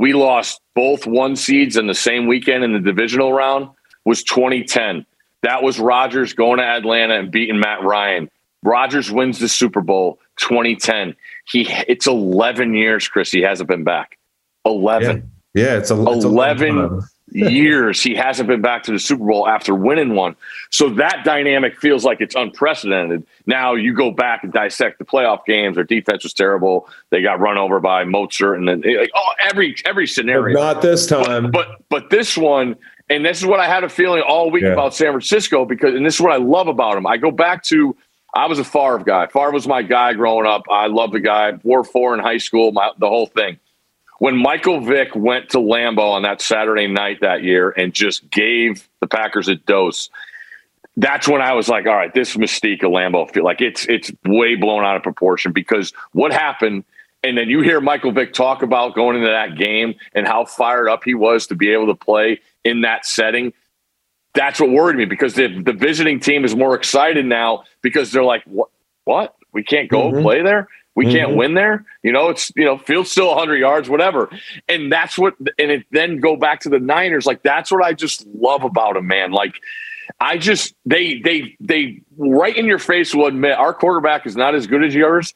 we lost both one seeds in the same weekend in the divisional round was twenty ten. That was Rodgers going to Atlanta and beating Matt Ryan. Rodgers wins the Super Bowl twenty ten. He it's eleven years, Chris. He hasn't been back. eleven. Yeah, yeah it's, a, it's eleven years. He hasn't been back to the Super Bowl after winning one. So that dynamic feels like it's unprecedented. Now you go back and dissect the playoff games. Their defense was terrible. They got run over by Mozart, and then like oh, every every scenario. But not this time. But, but but this one. And this is what I had a feeling all week yeah. about San Francisco, because, and this is what I love about him. I go back to, I was a Favre guy. Favre was my guy growing up. I loved the guy. Wore four in high school, my, the whole thing. When Michael Vick went to Lambeau on that Saturday night that year and just gave the Packers a dose, that's when I was like, all right, this mystique of Lambeau, feel like it's it's way blown out of proportion, because what happened. And then you hear Michael Vick talk about going into that game and how fired up he was to be able to play in that setting. That's what worried me, because the, the visiting team is more excited now, because they're like, what, what? We can't go mm-hmm. play there. We mm-hmm. can't win there. You know, it's, you know, field's still a hundred yards, whatever. And that's what, and it then go back to the Niners. Like, that's what I just love about him, man. Like, I just, they, they, they right in your face will admit our quarterback is not as good as yours,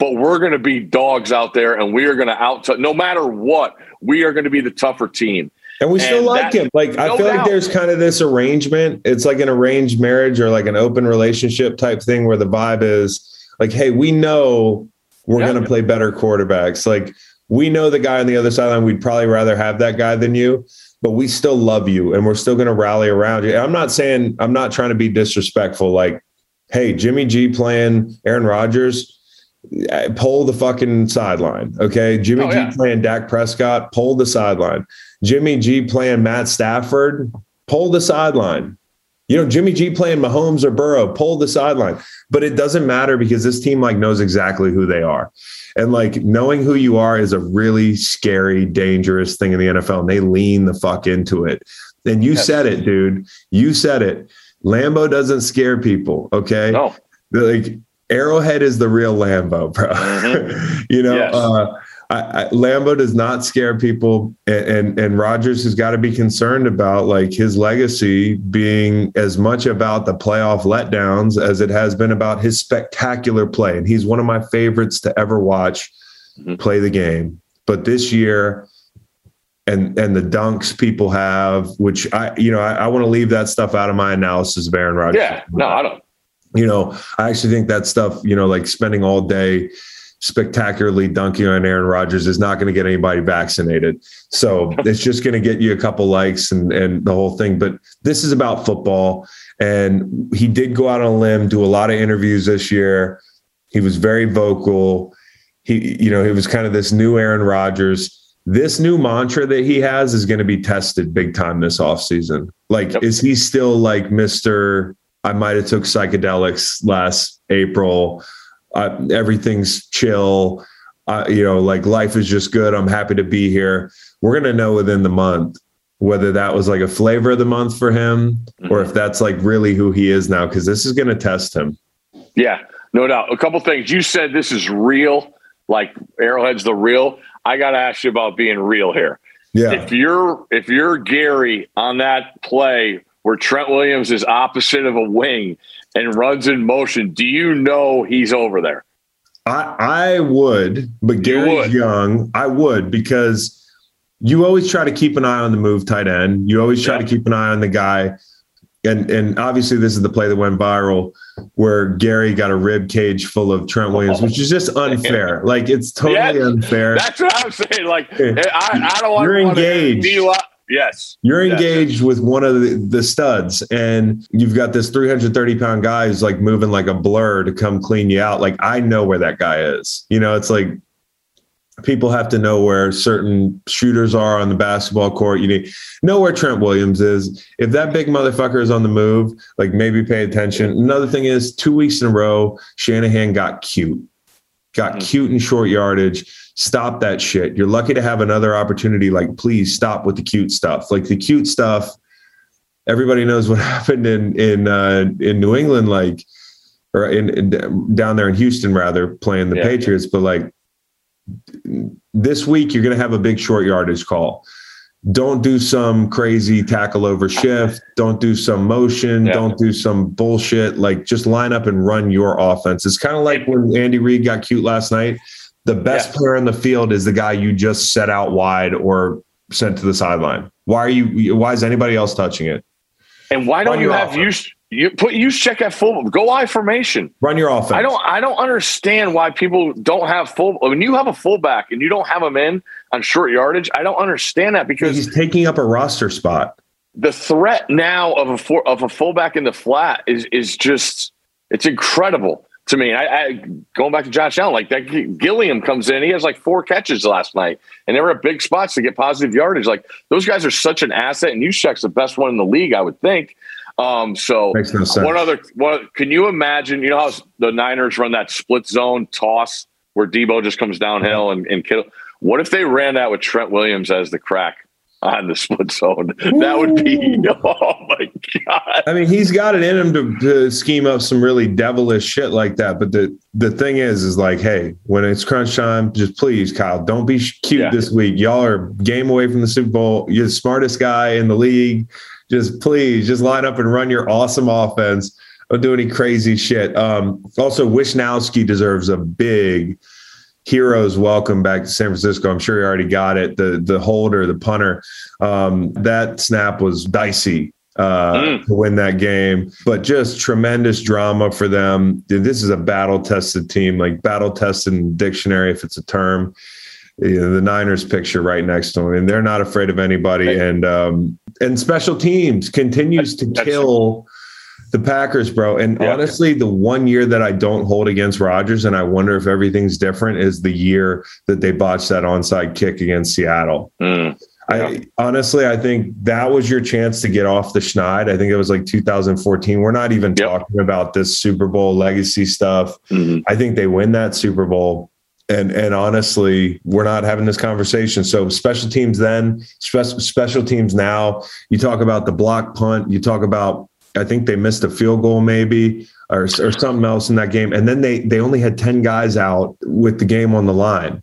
but we're going to be dogs out there, and we are going to out, no matter what, we are going to be the tougher team. And we still and like him. Like, no I feel doubt. like there's kind of this arrangement. It's like an arranged marriage or like an open relationship type thing, where the vibe is like, hey, we know we're yeah. going to play better quarterbacks. Like, we know the guy on the other sideline, we'd probably rather have that guy than you, but we still love you, and we're still going to rally around you. I'm not saying, I'm not trying to be disrespectful. Like, hey, Jimmy G playing Aaron Rodgers, pull the fucking sideline. Okay. Jimmy oh, G yeah. playing Dak Prescott, pull the sideline. Jimmy G playing Matt Stafford, pull the sideline. You know, Jimmy G playing Mahomes or Burrow, pull the sideline. But it doesn't matter, because this team like knows exactly who they are. And like, knowing who you are is a really scary, dangerous thing in the N F L. And they lean the fuck into it. And you yes. said it, dude, you said it. Lambeau doesn't scare people. Okay. No. Like, Arrowhead is the real Lambeau, bro. Mm-hmm. you know, yes. uh, I, I, Lambeau does not scare people, and and, and Rodgers has got to be concerned about like his legacy being as much about the playoff letdowns as it has been about his spectacular play. And he's one of my favorites to ever watch mm-hmm. play the game. But this year, and and the dunks people have, which I you know I, I want to leave that stuff out of my analysis of Aaron Rodgers. Yeah, no, I don't. You know, I actually think that stuff, you know, like spending all day spectacularly dunking on Aaron Rodgers is not going to get anybody vaccinated. So it's just going to get you a couple likes and, and the whole thing. But this is about football. And he did go out on a limb, do a lot of interviews this year. He was very vocal. He, you know, he was kind of this new Aaron Rodgers. This new mantra that he has is going to be tested big time this offseason. Like, yep. is he still like Mister I might have took psychedelics last April. Uh, everything's chill. Uh, you know, like life is just good. I'm happy to be here. We're going to know within the month whether that was like a flavor of the month for him mm-hmm. or if that's like really who he is now, because this is going to test him. Yeah, no doubt. A couple things. You said this is real, like Arrowhead's the real. I got to ask you about being real here. Yeah. If you're, if you're Gary on that play where Trent Williams is opposite of a wing and runs in motion, do you know he's over there? I, I would, but Gary's young. I would, because you always try to keep an eye on the move tight end. You always try yeah. to keep an eye on the guy. And and obviously this is the play that went viral where Gary got a rib cage full of Trent Williams, which is just unfair. Like, it's totally yeah, unfair. That's what I'm saying. Like, I, I don't want You're engaged. to – Yes. You're engaged with one of the, the studs, and you've got this three hundred thirty pound guy who's like moving like a blur to come clean you out. Like, I know where that guy is. You know, it's like people have to know where certain shooters are on the basketball court. You need know where Trent Williams is. If that big motherfucker is on the move, like, maybe pay attention. Another thing is, two weeks in a row, Shanahan got cute. Got mm-hmm. cute in short yardage. Stop that shit. You're lucky to have another opportunity. Like, please stop with the cute stuff. Like, the cute stuff, everybody knows what happened in in uh, in New England, like, or in, in down there in Houston rather, playing the yeah. Patriots. But like, this week you're going to have a big short yardage call. Don't do some crazy tackle over shift. Don't do some motion. Yeah. Don't do some bullshit. Like, just line up and run your offense. It's kind of like when Andy Reid got cute last night. The best yeah. player on the field is the guy you just set out wide or sent to the sideline. Why are you? Why is anybody else touching it? And why don't you have use? You put use check at full. Go I formation. Run your offense. I don't. I don't understand why people don't have full. When you have a fullback and you don't have him in on short yardage, I don't understand that, because he's taking up a roster spot. The threat now of a for, of a fullback in the flat is is just it's incredible to me. I, I going back to Josh Allen, like that. Gilliam comes in. He has like four catches last night, and they were at big spots to get positive yardage. Like, those guys are such an asset, and Juszczyk's the best one in the league, I would think. Um, so Makes no sense. one other, one, can you imagine, you know, how the Niners run that split zone toss where Debo just comes downhill and, and Kittle? What if they ran that with Trent Williams as the crack on the split zone? Ooh. That would be, oh my God. I mean, he's got it in him to, to scheme up some really devilish shit like that. But the, the thing is, is like, hey, when it's crunch time, just please, Kyle, don't be cute yeah. this week. Y'all are game away from the Super Bowl. You're the smartest guy in the league. Just please, just line up and run your awesome offense. Don't do any crazy shit. Um, also, Wisnowski deserves a big hero's welcome back to San Francisco. I'm sure he already got it. The the holder, the punter, um, that snap was dicey uh, mm. to win that game. But just tremendous drama for them. Dude, this is a battle-tested team, like battle-tested in the dictionary, if it's a term. You know, the Niners picture right next to them, and they're not afraid of anybody. And um, and special teams continues to kill the Packers, bro. And yeah. honestly, the one year that I don't hold against Rodgers, and I wonder if everything's different, is the year that they botched that onside kick against Seattle. Mm. Yeah. I honestly, I think that was your chance to get off the schneid. I think it was like two thousand fourteen. We're not even yep. talking about this Super Bowl legacy stuff. Mm-hmm. I think they win that Super Bowl. And and honestly, we're not having this conversation. So special teams then, spe- special teams now. You talk about the block punt. You talk about, I think they missed a field goal maybe or, or something else in that game. And then they they only had ten guys out with the game on the line.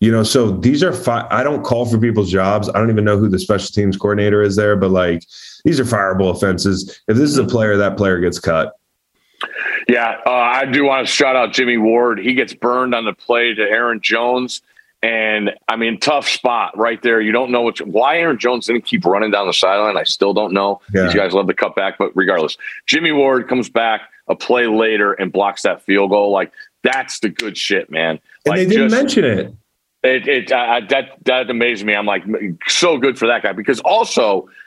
You know, so these are fi- – I don't call for people's jobs. I don't even know who the special teams coordinator is there. But, like, these are fireable offenses. If this is a player, that player gets cut. Yeah, uh, I do want to shout out Jimmy Ward. He gets burned on the play to Aaron Jones. And, I mean, tough spot right there. You don't know what's, why Aaron Jones didn't keep running down the sideline. I still don't know. Yeah. These guys love to cut back, but regardless. Jimmy Ward comes back a play later and blocks that field goal. Like, that's the good shit, man. And like, they didn't just, mention it. It, it uh, that, that amazed me. I'm like, so good for that guy. Because also –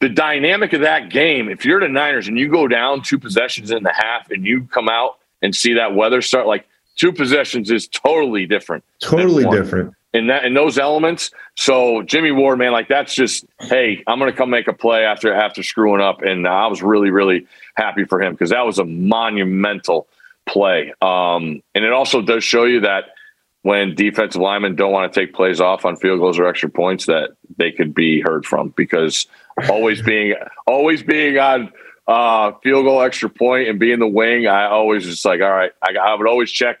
the dynamic of that game, if you're the Niners and you go down two possessions in the half and you come out and see that weather start, like two possessions is totally different. Totally different. In that, in those elements. So Jimmy Ward, man, like that's just, hey, I'm going to come make a play after, after screwing up. And I was really, really happy for him because that was a monumental play. Um, and it also does show you that when defensive linemen don't want to take plays off on field goals or extra points, that they could be heard from, because always being always being on uh, field goal, extra point, and being the wing, I always just like, all right, I, I would always check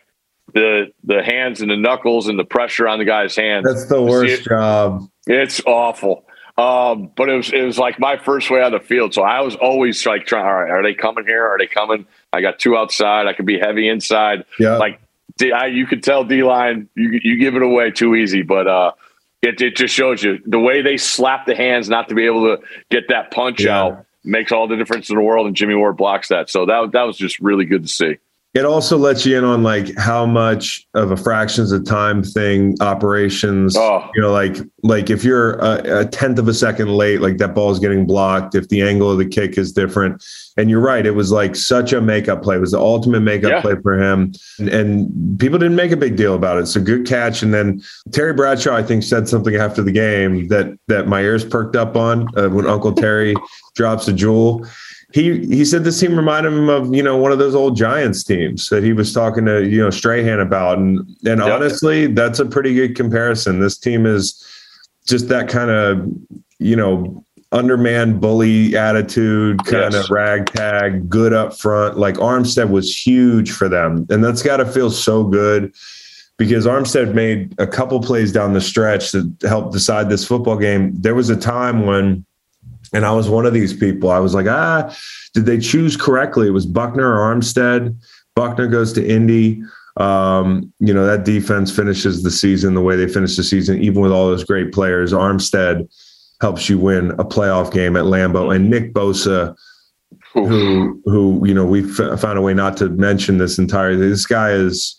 the the hands and the knuckles and the pressure on the guy's hands. That's the worst job. It's awful. Um, but it was it was like my first way on the field, so I was always like trying. All right, are they coming here? Are they coming? I got two outside. I could be heavy inside. Yeah, like. I, you could tell D-line, you you give it away too easy, but uh, it, it just shows you the way they slap the hands not to be able to get that punch yeah. out makes all the difference in the world, and Jimmy Ward blocks that. So that that was just really good to see. It also lets you in on like how much of a fractions of time thing operations, oh. you know, like like if you're a, a tenth of a second late, like that ball is getting blocked. If the angle of the kick is different, and you're right, it was like such a makeup play. It was the ultimate makeup yeah. play for him, and, and people didn't make a big deal about it. So good catch. And then Terry Bradshaw, I think, said something after the game that that my ears perked up on uh, when Uncle Terry drops a jewel. He he said this team reminded him of, you know, one of those old Giants teams that he was talking to, you know, Strahan about. And and yep. honestly, that's a pretty good comparison. This team is just that kind of, you know, undermanned bully attitude, kind yes. of ragtag, good up front. Like Armstead was huge for them. And that's got to feel so good. because Armstead made a couple plays down the stretch that helped decide this football game. There was a time when, and I was one of these people, I was like, ah, did they choose correctly? It was Buckner or Armstead. Buckner goes to Indy. Um, you know, that defense finishes the season the way they finished the season, even with all those great players. Armstead helps you win a playoff game at Lambeau. And Nick Bosa, who, who you know, we f- found a way not to mention this entirely. This guy is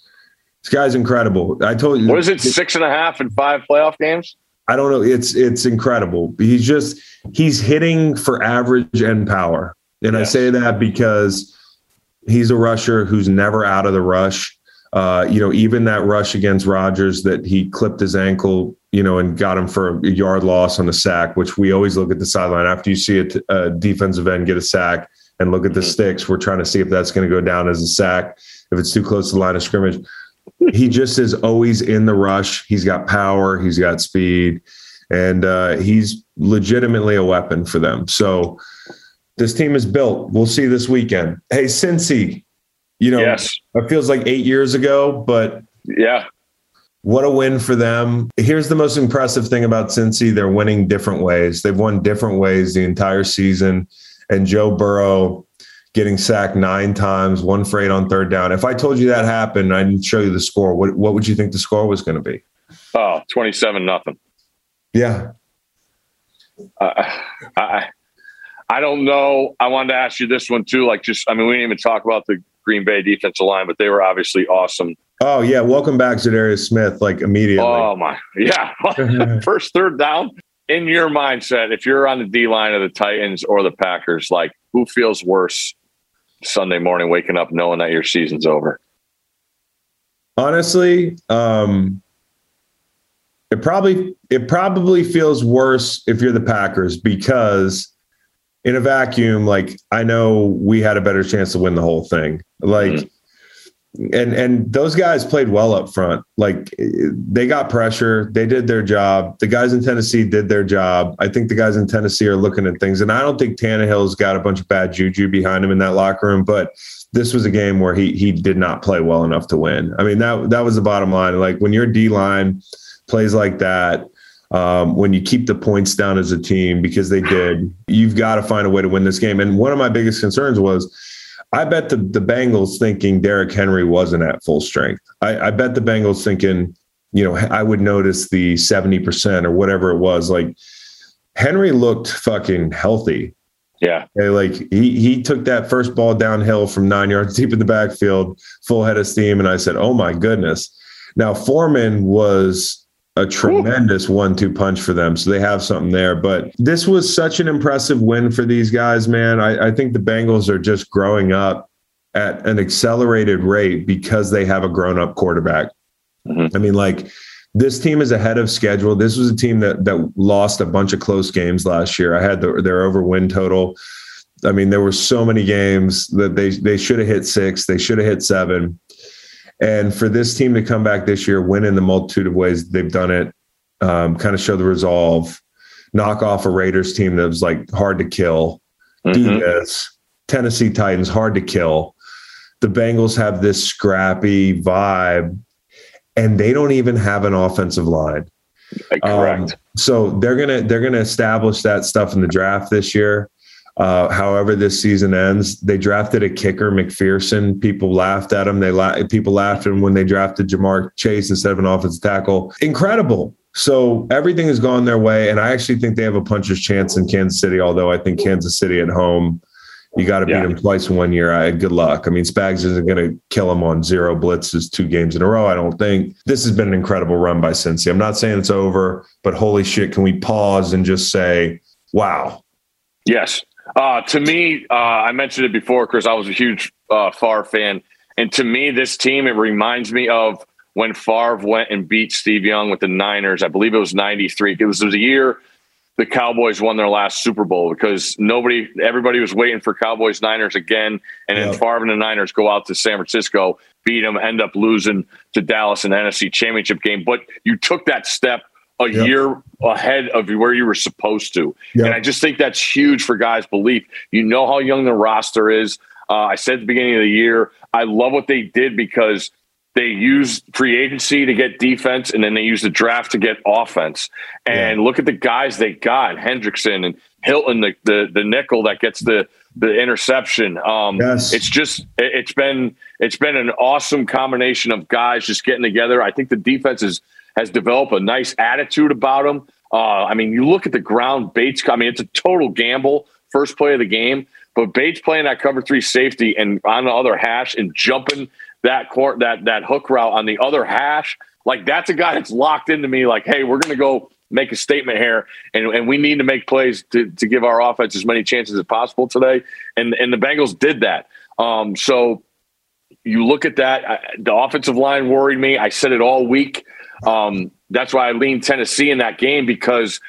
this guy's incredible. I told you. What is it, six and a half and five playoff games? I don't know. It's it's incredible. He's just he's hitting for average and power. And yes. I say that because he's a rusher who's never out of the rush. Uh, you know, even that rush against Rodgers that he clipped his ankle, you know, and got him for a yard loss on the sack, which we always look at the sideline after you see a, t- a defensive end get a sack and look at the sticks. We're trying to see if that's going to go down as a sack, if it's too close to the line of scrimmage. He just is always in the rush. He's got power. He's got speed. And uh, he's legitimately a weapon for them. So this team is built. We'll see this weekend. Hey, Cincy. You know, yes. It feels like eight years ago, but yeah, what a win for them. Here's the most impressive thing about Cincy. They're winning different ways. They've won different ways the entire season. And Joe Burrow getting sacked nine times, one for eight on third down. If I told you that happened, I didn't show you the score. What, what would you think the score was going to be? Oh, twenty-seven nothing. Yeah. Uh, I, I don't know. I wanted to ask you this one too. Like just, I mean, we didn't even talk about the Green Bay defensive line, but they were obviously awesome. Oh yeah, welcome back Zadarius Smith, like immediately. Oh my, yeah. First third down. In your mindset, if you're on the D line of the Titans or the Packers, like who feels worse Sunday morning waking up knowing that your season's over? Honestly, um, it probably it probably feels worse if you're the Packers, because in a vacuum, like I know we had a better chance to win the whole thing. Like, mm-hmm. and and those guys played well up front. Like they got pressure. They did their job. The guys in Tennessee did their job. I think the guys in Tennessee are looking at things. And I don't think Tannehill's got a bunch of bad juju behind him in that locker room. But this was a game where he he did not play well enough to win. I mean, that that was the bottom line. Like when your D line plays like that, Um, when you keep the points down as a team, because they did, you've got to find a way to win this game. And one of my biggest concerns was, I bet the, the Bengals thinking Derrick Henry wasn't at full strength. I, I bet the Bengals thinking, you know, I would notice the seventy percent or whatever it was. Like Henry looked fucking healthy. Yeah. Okay, like he, he took that first ball downhill from nine yards deep in the backfield, full head of steam. And I said, oh my goodness. Now Foreman was a tremendous one two punch for them. So they have something there, but this was such an impressive win for these guys, man. I, I think the Bengals are just growing up at an accelerated rate because they have a grown up quarterback. Mm-hmm. I mean, like this team is ahead of schedule. This was a team that, that lost a bunch of close games last year. I had the, their over win total. I mean, there were so many games that they, they should have hit six. They should have hit seven. And for this team to come back this year, win in the multitude of ways they've done it, um, kind of show the resolve, knock off a Raiders team that was like hard to kill, mm-hmm. do this, Tennessee Titans, hard to kill. The Bengals have this scrappy vibe, and they don't even have an offensive line. Correct. Um, so they're gonna they're gonna establish that stuff in the draft this year. Uh, however this season ends. They drafted a kicker, McPherson. People laughed at him. They la- People laughed at him when they drafted Jamar Chase instead of an offensive tackle. Incredible. So everything has gone their way, and I actually think they have a puncher's chance in Kansas City, although I think Kansas City at home, you got to yeah. beat them twice in one year. I, good luck. I mean, Spags isn't going to kill them on zero blitzes two games in a row, I don't think. This has been an incredible run by Cincy. I'm not saying it's over, but holy shit, can we pause and just say, wow. Yes. Uh, to me, uh, I mentioned it before, Chris, I was a huge uh, Favre fan. And to me, this team, it reminds me of when Favre went and beat Steve Young with the Niners. I believe it was ninety-three. It was, it was the year the Cowboys won their last Super Bowl, because nobody, everybody was waiting for Cowboys Niners again. And then yeah. Favre and the Niners go out to San Francisco, beat them, end up losing to Dallas in the N F C Championship game. But you took that step a yep. year ahead of where you were supposed to. Yep. And I just think that's huge for guys' belief. You know how young the roster is. Uh, I said at the beginning of the year, I love what they did, because They used free agency to get defense, and then they used the draft to get offense. And yeah. look at the guys they got: Hendrickson and Hilton, the the, the nickel that gets the the interception. Um, yes. It's just it's been it's been an awesome combination of guys just getting together. I think the defense is, has developed a nice attitude about them. Uh, I mean, you look at the ground Bates. I mean, it's a total gamble. First play of the game, but Bates playing that cover three safety and on the other hash and jumping that court, that, that hook route on the other hash. Like, that's a guy that's locked into me. Like, hey, we're going to go make a statement here. And, and we need to make plays to, to give our offense as many chances as possible today. And, and the Bengals did that. Um, so you look at that, I, the offensive line worried me. I said it all week. Um, that's why I leaned Tennessee in that game, because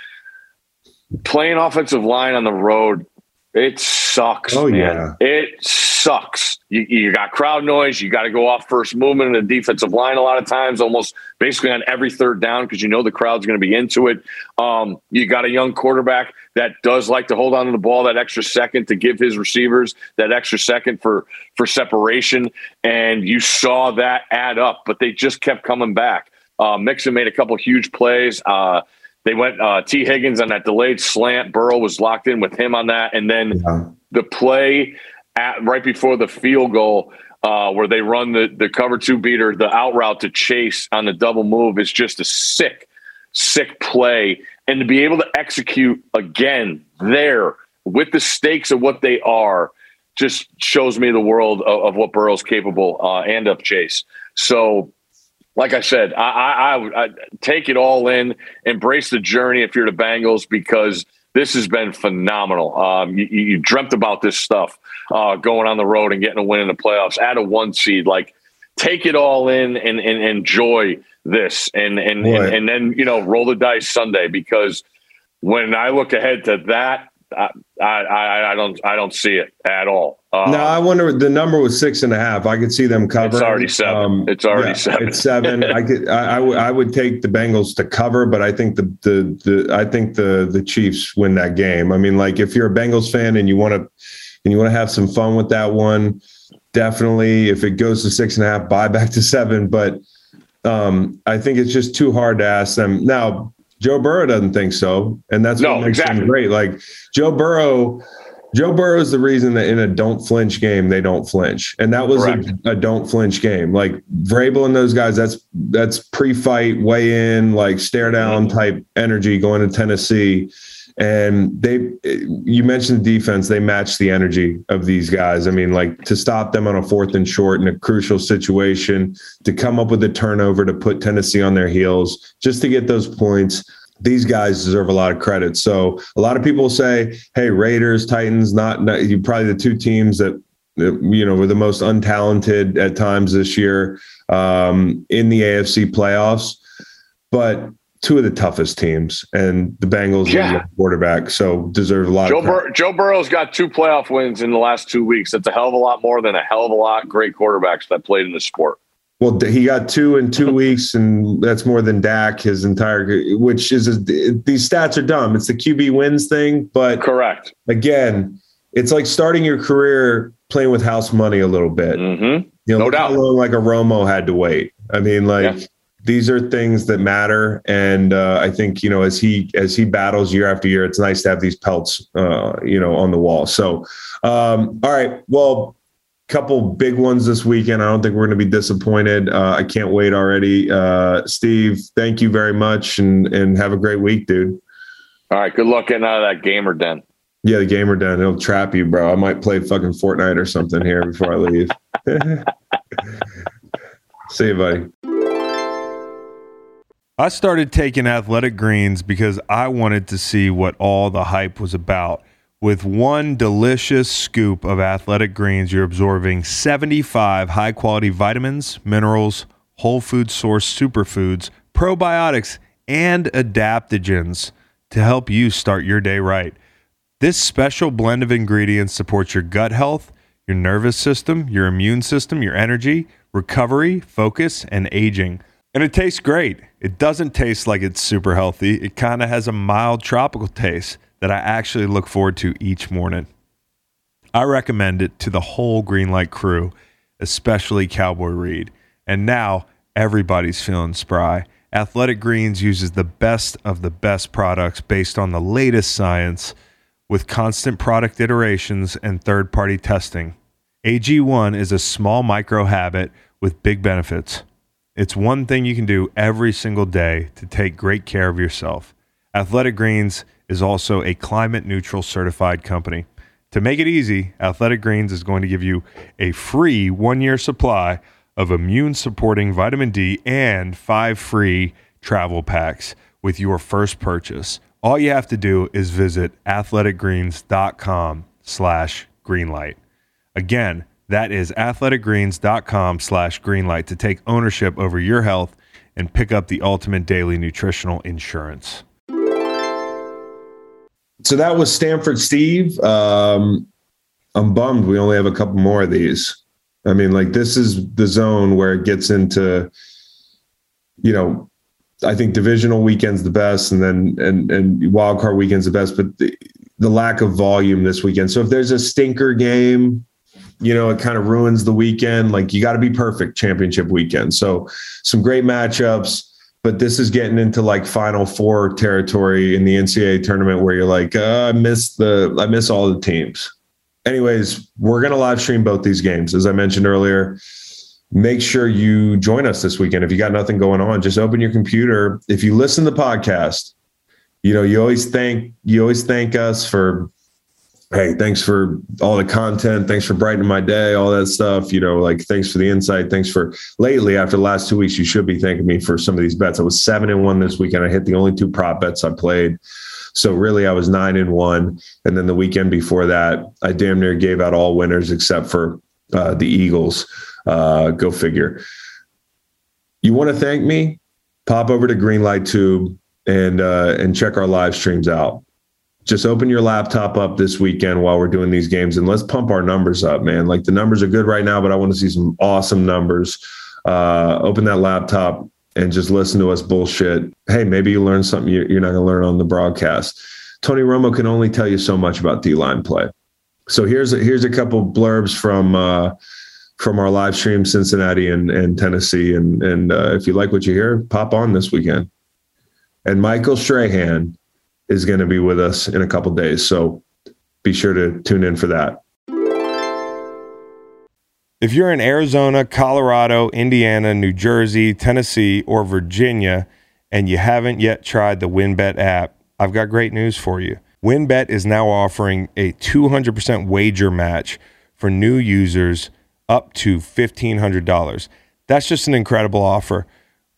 playing offensive line on the road, it sucks. Oh, man. Yeah. It sucks. You, you got crowd noise. You got to go off first movement in the defensive line a lot of times, almost basically on every third down, because you know the crowd's going to be into it. Um, you got a young quarterback that does like to hold on to the ball that extra second to give his receivers that extra second for, for separation, and you saw that add up, but they just kept coming back. Uh, Mixon made a couple huge plays. Uh, They went uh, T. Higgins on that delayed slant. Burrow was locked in with him on that. And then yeah. the play at, right before the field goal uh, where they run the, the cover two beater, the out route to Chase on the double move, is just a sick, sick play. And to be able to execute again there with the stakes of what they are just shows me the world of, of what Burrow's capable uh, and of Chase. So, like I said, I, I, I, I take it all in, embrace the journey if you're the Bengals, because this has been phenomenal. Um, you, you dreamt about this stuff, uh, going on the road and getting a win in the playoffs at a one seed. Like, take it all in and, and enjoy this, and and, and and then you know roll the dice Sunday, because when I look ahead to that, I I, I don't I don't see it at all. Um, no, I wonder. The number was six and a half. I could see them covering. It's already seven. Um, it's already yeah, seven. It's seven. I could. I, I would. I would take the Bengals to cover, but I think the, the the I think the the Chiefs win that game. I mean, like, if you're a Bengals fan and you want to and you want to have some fun with that one, definitely. If it goes to six and a half, buy back to seven. But um, I think it's just too hard to ask them now. Joe Burrow doesn't think so, and that's no, what makes exactly. him great. Like Joe Burrow, Joe Burrow is the reason that in a don't flinch game they don't flinch, and that was a, a don't flinch game. Like Vrabel and those guys, that's that's pre-fight, weigh in, like stare down type energy going to Tennessee, and they. You mentioned the defense; they match the energy of these guys. I mean, like to stop them on a fourth and short in a crucial situation, to come up with a turnover to put Tennessee on their heels, just to get those points. These guys deserve a lot of credit. So a lot of people say, hey, Raiders, Titans, not, not you probably the two teams that, that, you know, were the most untalented at times this year um, in the A F C playoffs, but two of the toughest teams, and the Bengals yeah. and the quarterback. So deserve a lot. Joe, of Bur- Joe Burrow's got two playoff wins in the last two weeks. That's a hell of a lot more than a hell of a lot of great quarterbacks that played in the sport. Well, he got two in two weeks, and that's more than Dak, his entire – which is – these stats are dumb. It's the Q B wins thing, but – Correct. Again, it's like starting your career playing with house money a little bit. Mm-hmm. You know, no doubt. How long, like a Romo had to wait. I mean, like yeah. these are things that matter, and uh, I think, you know, as he as he battles year after year, it's nice to have these pelts, uh, you know, on the wall. So, um, all right, well – couple big ones this weekend. I don't think we're going to be disappointed. Uh, I can't wait already. Uh, Steve, thank you very much, and and have a great week, dude. All right, good luck getting out of that gamer den. Yeah, the gamer den. It'll trap you, bro. I might play fucking Fortnite or something here before I leave. See you, buddy. I started taking Athletic Greens because I wanted to see what all the hype was about. With one delicious scoop of Athletic Greens, you're absorbing seventy-five high-quality vitamins, minerals, whole food source superfoods, probiotics, and adaptogens to help you start your day right. This special blend of ingredients supports your gut health, your nervous system, your immune system, your energy, recovery, focus, and aging. And it tastes great. It doesn't taste like it's super healthy. It kind of has a mild tropical taste that I actually look forward to each morning. I recommend it to the whole Greenlight crew, especially Cowboy Reed. And now everybody's feeling spry. Athletic Greens uses the best of the best products based on the latest science with constant product iterations and third-party testing. A G one is a small micro habit with big benefits. It's one thing you can do every single day to take great care of yourself. Athletic Greens is also a climate-neutral certified company. To make it easy, Athletic Greens is going to give you a free one-year supply of immune-supporting vitamin D and five free travel packs with your first purchase. All you have to do is visit athleticgreens.com slash greenlight. Again, that is athleticgreens.com slash greenlight to take ownership over your health and pick up the ultimate daily nutritional insurance. So that was Stanford Steve. Um, I'm bummed we only have a couple more of these. I mean, like, this is the zone where it gets into, you know, I think divisional weekend's the best, and then and and wild card weekend's the best, but the, the lack of volume this weekend. So if there's a stinker game, you know, it kind of ruins the weekend. Like, you got to be perfect championship weekend. So some great matchups, but this is getting into like Final Four territory in the N C A A tournament where you're like, uh, I miss the I miss all the teams. Anyways, we're going to live stream both these games. As I mentioned earlier, make sure you join us this weekend. If you got nothing going on, just open your computer. If you listen to the podcast, you know, you always thank, you always thank us for, hey, thanks for all the content. Thanks for brightening my day, all that stuff. You know, like, thanks for the insight. Thanks for lately after the last two weeks, you should be thanking me for some of these bets. I was seven and one this weekend. I hit the only two prop bets I played. So really I was nine and one. And then the weekend before that, I damn near gave out all winners except for uh, the Eagles. Uh, go figure. You want to thank me? Pop over to Greenlight Tube and, uh, and check our live streams out. Just open your laptop up this weekend while we're doing these games, and let's pump our numbers up, man. Like, the numbers are good right now, but I want to see some awesome numbers. Uh, open that laptop and just listen to us bullshit. Hey, maybe you learn something you're not going to learn on the broadcast. Tony Romo can only tell you so much about D-line play. So here's a, here's a couple blurbs from uh, from our live stream, Cincinnati and, and Tennessee. And, and uh, if you like what you hear, pop on this weekend. And Michael Strahan is going to be with us in a couple days, so be sure to tune in for that. If you're in Arizona, Colorado, Indiana, New Jersey, Tennessee, or Virginia, and you haven't yet tried the WinBet app, I've got great news for you. WinBet is now offering a two hundred percent wager match for new users up to fifteen hundred dollars. That's just an incredible offer.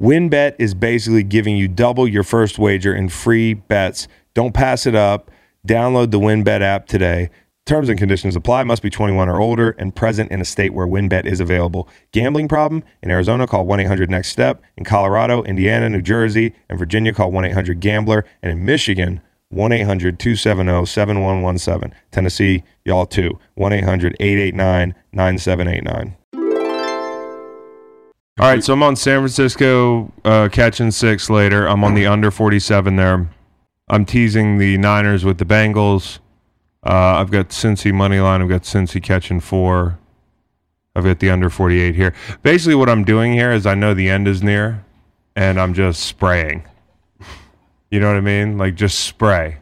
WinBet is basically giving you double your first wager in free bets. Don't pass it up. Download the WinBet app today. Terms and conditions apply. Must be twenty-one or older and present in a state where WinBet is available. Gambling problem? In Arizona, call one eight hundred next step. In Colorado, Indiana, New Jersey, and Virginia, call one eight hundred gambler. And in Michigan, one eight hundred two seven zero seven one one seven. Tennessee, y'all too. one eight hundred eight eight nine nine seven eight nine. All right, so I'm on San Francisco uh, catching six later. I'm on the under forty-seven there. I'm teasing the Niners with the Bengals. Uh, I've got Cincy money line. I've got Cincy catching four. I've got the under forty-eight here. Basically, what I'm doing here is I know the end is near, and I'm just spraying. You know what I mean? Like, just spray.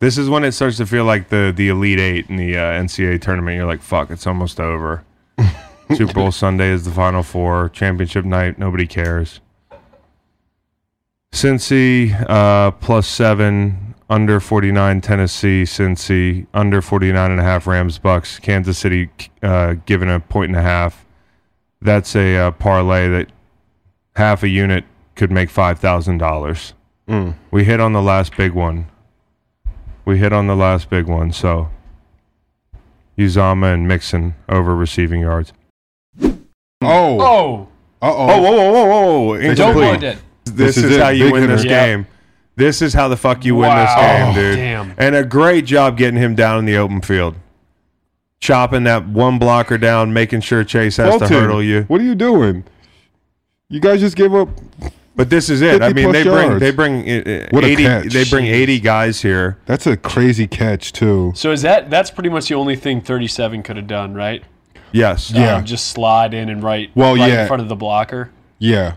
This is when it starts to feel like the, the Elite Eight in the uh, N C A A tournament. You're like, fuck, it's almost over. Super Bowl Sunday is the Final Four. Championship night, nobody cares. Cincy uh, plus seven. Under forty-nine, Tennessee, Cincy. Under forty-nine and a half, Rams, Bucks. Kansas City uh, given a point and a half. That's a uh, parlay that half a unit could make five thousand dollars. Mm. We hit on the last big one. We hit on the last big one, so Uzama and Mixon over receiving yards. Oh. Oh. Uh-oh. Oh, whoa, whoa, whoa, whoa. Incomplete. This, this is, is how you big win this yeah. game. This is how the fuck you win wow. this game, dude. Damn. And a great job getting him down in the open field. Chopping that one blocker down, making sure Chase has Bolton, to hurdle you. What are you doing? You guys just give up. But this is it. I mean, they yards. bring they bring uh, what eighty. A they bring eighty guys here. That's a crazy catch too. So is that that's pretty much the only thing thirty-seven could have done, right? Yes. Um, yeah. Just slide in and right, well, right yeah. in front of the blocker. Yeah.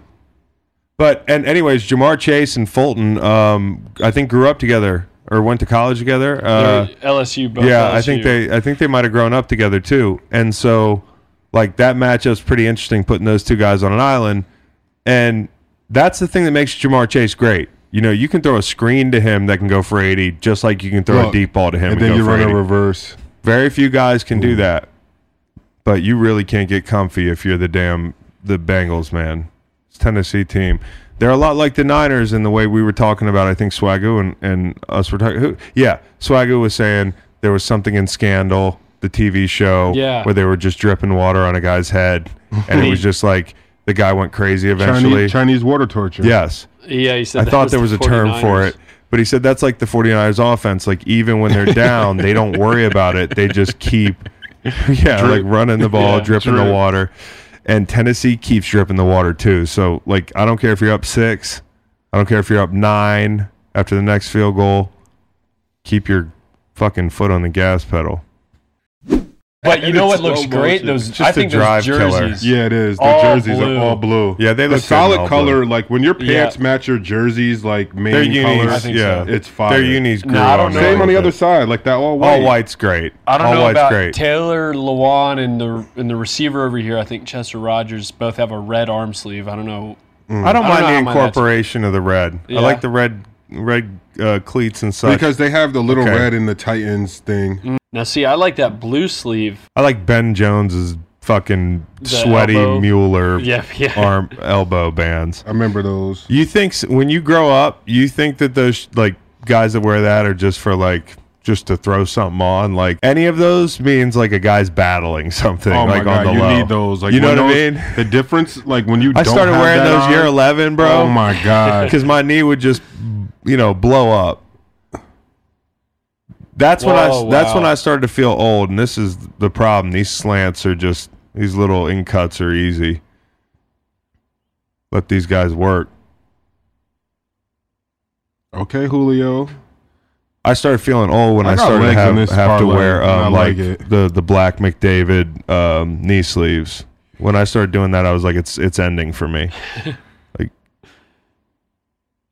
But, and anyways, Jamar Chase and Fulton, um, I think, grew up together or went to college together. Uh, L S U, both. Yeah, L S U. I think they, I think they might have grown up together too. And so, like, that matchup's pretty interesting, putting those two guys on an island. And that's the thing that makes Jamar Chase great. You know, you can throw a screen to him that can go for eighty, just like you can throw well, a deep ball to him and, and then go you for run eighty. A reverse. Very few guys can Ooh. do that, but you really can't get comfy if you're the damn the Bengals, man. Tennessee team. They're a lot like the Niners in the way we were talking about. I think Swagoo and, and us were talking. Who, yeah, Swagoo was saying there was something in Scandal, the T V show, yeah. where they were just dripping water on a guy's head, and it was just like the guy went crazy eventually. Chinese, Chinese water torture. Yes. Yeah, he said. I that thought was there was the a term for it, but he said that's like the 49ers offense. Like, even when they're down, they don't worry about it. They just keep, yeah, Drip. like running the ball, yeah, dripping drip. the water. And Tennessee keeps dripping the water, too. So, like, I don't care if you're up six. I don't care if you're up nine after the next field goal. Keep your fucking foot on the gas pedal. But you know what looks great? Those, I think those jerseys. Yeah, it is. The jerseys are all blue. Yeah, they look solid color. Like, when your pants match your jerseys, like, main colors, yeah, it's fire. Their unis grew on. Same on the other side. Like, that all white. All white's great. I don't know about Taylor Lewan and the and the receiver over here. I think Chester Rogers both have a red arm sleeve. I don't know. I don't mind the incorporation of the red. I like the red red uh, cleats and such. Because they have the little red in the Titans thing. Now, see, I like that blue sleeve. I like Ben Jones's fucking the sweaty elbow. Mueller yeah, yeah. arm elbow bands. I remember those. You think when you grow up, you think that those like guys that wear that are just for like just to throw something on. Like any of those means like a guy's battling something. Oh like my God, on the you low. need those. Like, you know what those, I mean? The difference, like when you I don't started have wearing that those on, year eleven, bro. Oh my God, because my knee would just you know blow up. That's Whoa, when I wow. that's when I started to feel old, and this is the problem. These slants are just these little in cuts are easy. Let these guys work. Okay, Julio. I started feeling old when I, I started to have, have to wear um, like, like the the black McDavid um, knee sleeves. When I started doing that, I was like, it's it's ending for me, like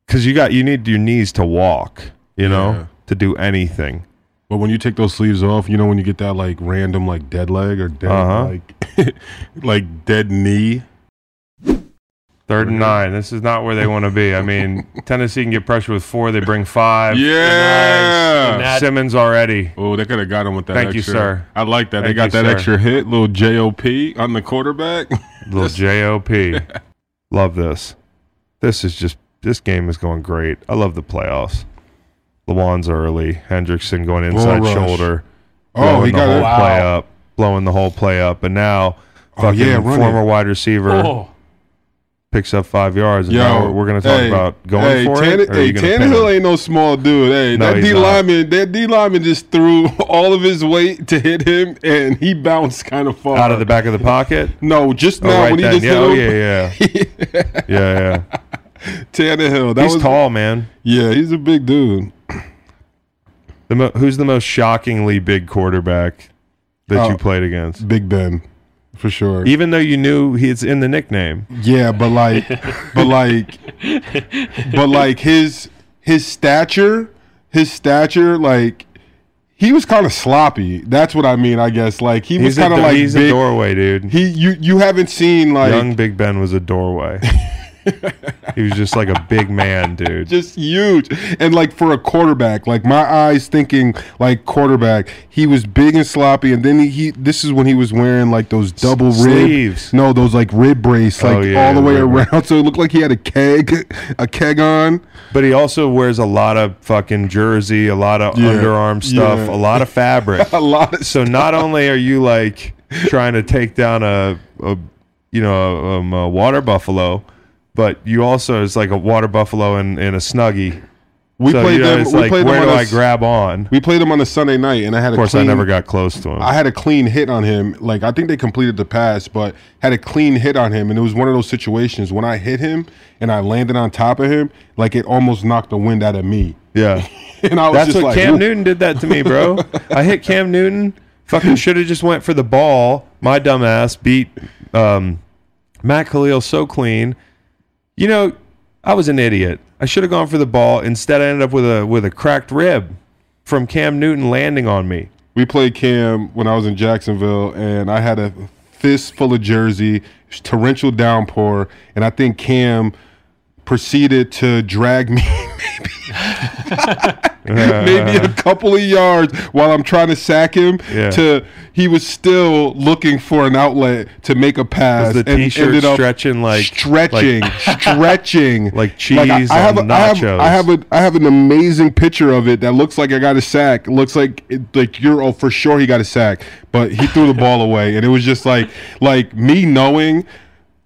because you got you need your knees to walk, you know, yeah. to do anything. But when you take those sleeves off, you know when you get that like random like dead leg or dead uh-huh. like like dead knee. Third and nine. This is not where they want to be. I mean, Tennessee can get pressure with four. They bring five. Yeah. And that, Simmons already. Oh, they could have got him with that. Thank extra. you, sir. I like that. Thank they got you, that sir. extra hit. Little J O P on the quarterback. Little J O P Love this. This is just. This game is going great. I love the playoffs. Lewan's early. Hendrickson going inside shoulder. Oh, he got the whole wow. play up. Blowing the whole play up. And now, oh, fucking yeah, former wide receiver oh. picks up five yards. And Yo, now we're going to talk hey, about going hey, for Tann- it. Hey, Tannehill ain't no small dude. Hey, no, that D lineman, that D lineman just threw all of his weight to hit him, and he bounced kind of far. Out of the back of the pocket? No, just now oh, right when then. he just yeah, hit him. Oh, yeah, yeah. yeah, yeah. Tannehill. That he's was, tall, man. Yeah, he's a big dude. The mo- who's the most shockingly big quarterback that oh, you played against? Big Ben, for sure. Even though you knew he's in the nickname. Yeah, but like, but like, but like his his stature, his stature, like he was kind of sloppy. That's what I mean, I guess. Like he was kind of like he's big, a doorway, dude. He you you haven't seen like young Big Ben was a doorway. He was just like a big man, dude. Just huge. And like for a quarterback, like my eyes thinking like quarterback, he was big and sloppy. And then he, he this is when he was wearing like those double sleeves. Rib, no, those like rib brace, like oh, yeah, all the way rib around. Rib. So it looked like he had a keg, a keg on. But he also wears a lot of fucking jersey, a lot of yeah. underarm stuff, yeah. a lot of fabric. a lot of So stuff. Not only are you like trying to take down a, a you know, a, a water buffalo, but you also, it's like a water buffalo and, and a Snuggie. We so, played you know, them. It's we like, played where them on do a, I grab on? We played them on a Sunday night, and I had a Of course, clean, I never got close to him. I had a clean hit on him. Like, I think they completed the pass, but had a clean hit on him, and it was one of those situations. When I hit him and I landed on top of him, like, it almost knocked the wind out of me. Yeah. and I was That's just what like, Cam Whoop. Newton did that to me, bro. I hit Cam Newton. Fucking should have just went for the ball. My dumbass beat um, Matt Khalil so clean. You know, I was an idiot. I should have gone for the ball. Instead, I ended up with a with a cracked rib from Cam Newton landing on me. We played Cam when I was in Jacksonville, and I had a fist full of jersey, torrential downpour, and I think Cam proceeded to drag me maybe, maybe a couple of yards while I'm trying to sack him. Yeah. To he was still looking for an outlet to make a pass. Was the and t-shirt ended up stretching like stretching, like, stretching like cheese like I, I have on a, nachos. I have, I have a I have an amazing picture of it that looks like I got a sack. Looks like it, like you're oh for sure he got a sack, but he threw the ball away, and it was just like like me knowing.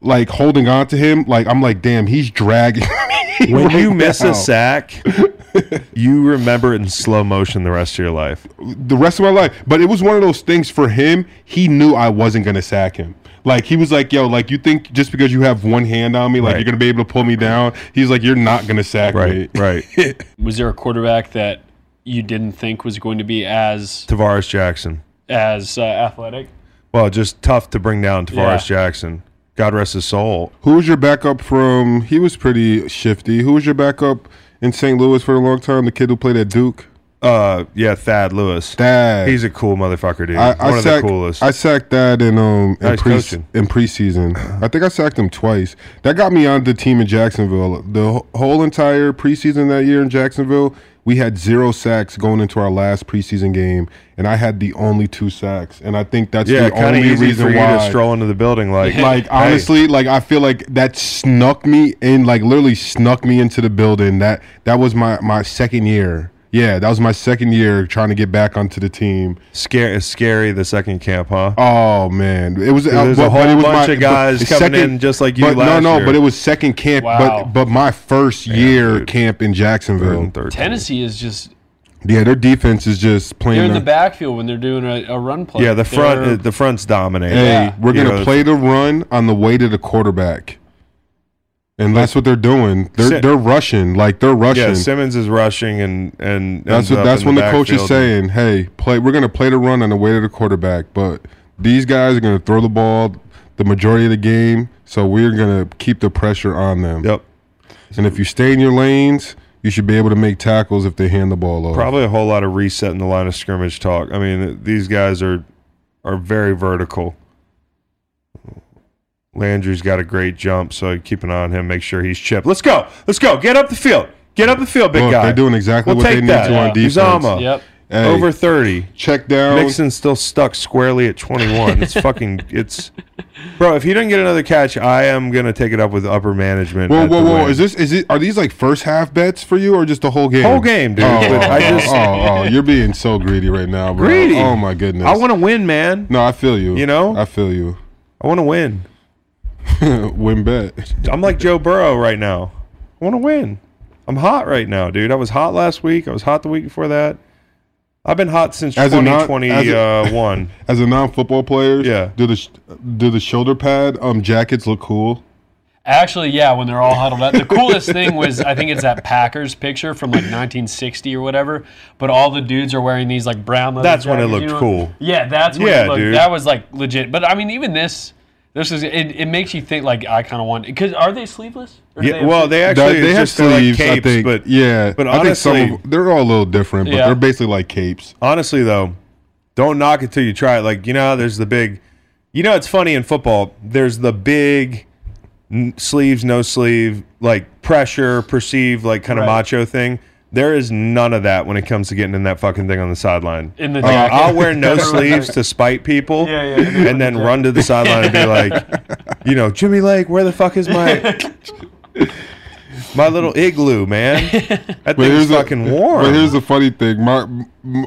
Like holding on to him, like I'm like, damn, he's dragging me. When right you miss now. a sack, you remember it in slow motion the rest of your life. The rest of my life. But it was one of those things for him, he knew I wasn't gonna sack him. Like he was like, yo, like you think just because you have one hand on me, like right. you're gonna be able to pull me down. He's like, you're not gonna sack right, me. Right. Right. Was there a quarterback that you didn't think was going to be as Tavares Jackson? As uh, athletic? Well, just tough to bring down Tavares yeah. Jackson. God rest his soul. Who was your backup from? He was pretty shifty. Who was your backup in Saint Louis for a long time? The kid who played at Duke? Uh, yeah, Thad Lewis. Thad. He's a cool motherfucker, dude. I, I One sacked, of the coolest. I sacked Thad in um in, nice pre- in preseason. I think I sacked him twice. That got me on the team in Jacksonville. The whole entire preseason that year in Jacksonville, we had zero sacks going into our last preseason game, and I had the only two sacks. And I think that's yeah, the only easy reason for you why to stroll into the building like like hey. honestly, like I feel like that snuck me in, like literally snuck me into the building. That that was my, my second year. Yeah, that was my second year trying to get back onto the team. Scary, scary the second camp, huh? Oh man, it was. Uh, There's but, a whole bunch my, of guys coming second, in just like you but, last year. No, no, year. But it was second camp. Wow. But but my first Damn, year dude. camp in Jacksonville. Tennessee is just. Yeah, their defense is just playing. They're in the backfield when they're doing a, a run play. Yeah, the front, they're, the front's dominating. Hey, yeah. we're gonna you know, play the run on the way to the quarterback. And that's what they're doing. They're they're rushing, like they're rushing. Yeah, Simmons is rushing, and and that's what that's when the coach is saying, "Hey, play. We're gonna play the run on the way to the quarterback, but these guys are gonna throw the ball the majority of the game, so we're gonna keep the pressure on them." Yep. And if you stay in your lanes, you should be able to make tackles if they hand the ball off. Probably a whole lot of resetting the line of scrimmage talk. I mean, these guys are are very vertical. Landry's got a great jump, so keep an eye on him. Make sure he's chipped. Let's go. Let's go. Get up the field. Get up the field, big Look, guy. They're doing exactly we'll what they that. need to yeah. on defense. Uzama, yep. hey, over thirty. Check down. Mixon's still stuck squarely at twenty-one. It's fucking – it's – bro, if he doesn't get another catch, I am going to take it up with upper management. Whoa, whoa, whoa. Is this, is it, are these like first half bets for you or just the whole game? Whole game, dude. Oh, oh, I just, oh, oh, you're being so greedy right now, bro. Greedy. Oh, my goodness. I want to win, man. No, I feel you. You know? I feel you. I want to win. Win bet. I'm like Joe Burrow right now. I want to win. I'm hot right now, dude. I was hot last week. I was hot the week before that. I've been hot since twenty twenty-one. As a non-football player, yeah. do the do the shoulder pad um jackets look cool? Actually, yeah, when they're all huddled up. The coolest thing was, I think it's that Packers picture from like nineteen sixty or whatever, but all the dudes are wearing these like brown leather That's jackets, when it looked you know? cool. Yeah, that's when yeah, it looked. Dude. That was like legit. But I mean, even this... This is it. It makes you think. Like I kind of want because are they sleeveless? Or yeah. They well, they actually they, they have just sleeves. Like capes, I think. But yeah. But honestly, I think some of, they're all a little different. But yeah. they're basically like capes. Honestly, though, don't knock it till you try it. Like you know, there's the big. You know, it's funny in football. There's the big n- sleeves, no sleeve, like pressure, perceived, like kind of right. macho thing. There is none of that when it comes to getting in that fucking thing on the sideline. In the jacket. Uh, I'll wear no sleeves to spite people yeah, yeah, yeah. and then run to the sideline and be like, you know, Jimmy Lake, where the fuck is my my little igloo, man? That thing's fucking a, warm. But here's the funny thing. My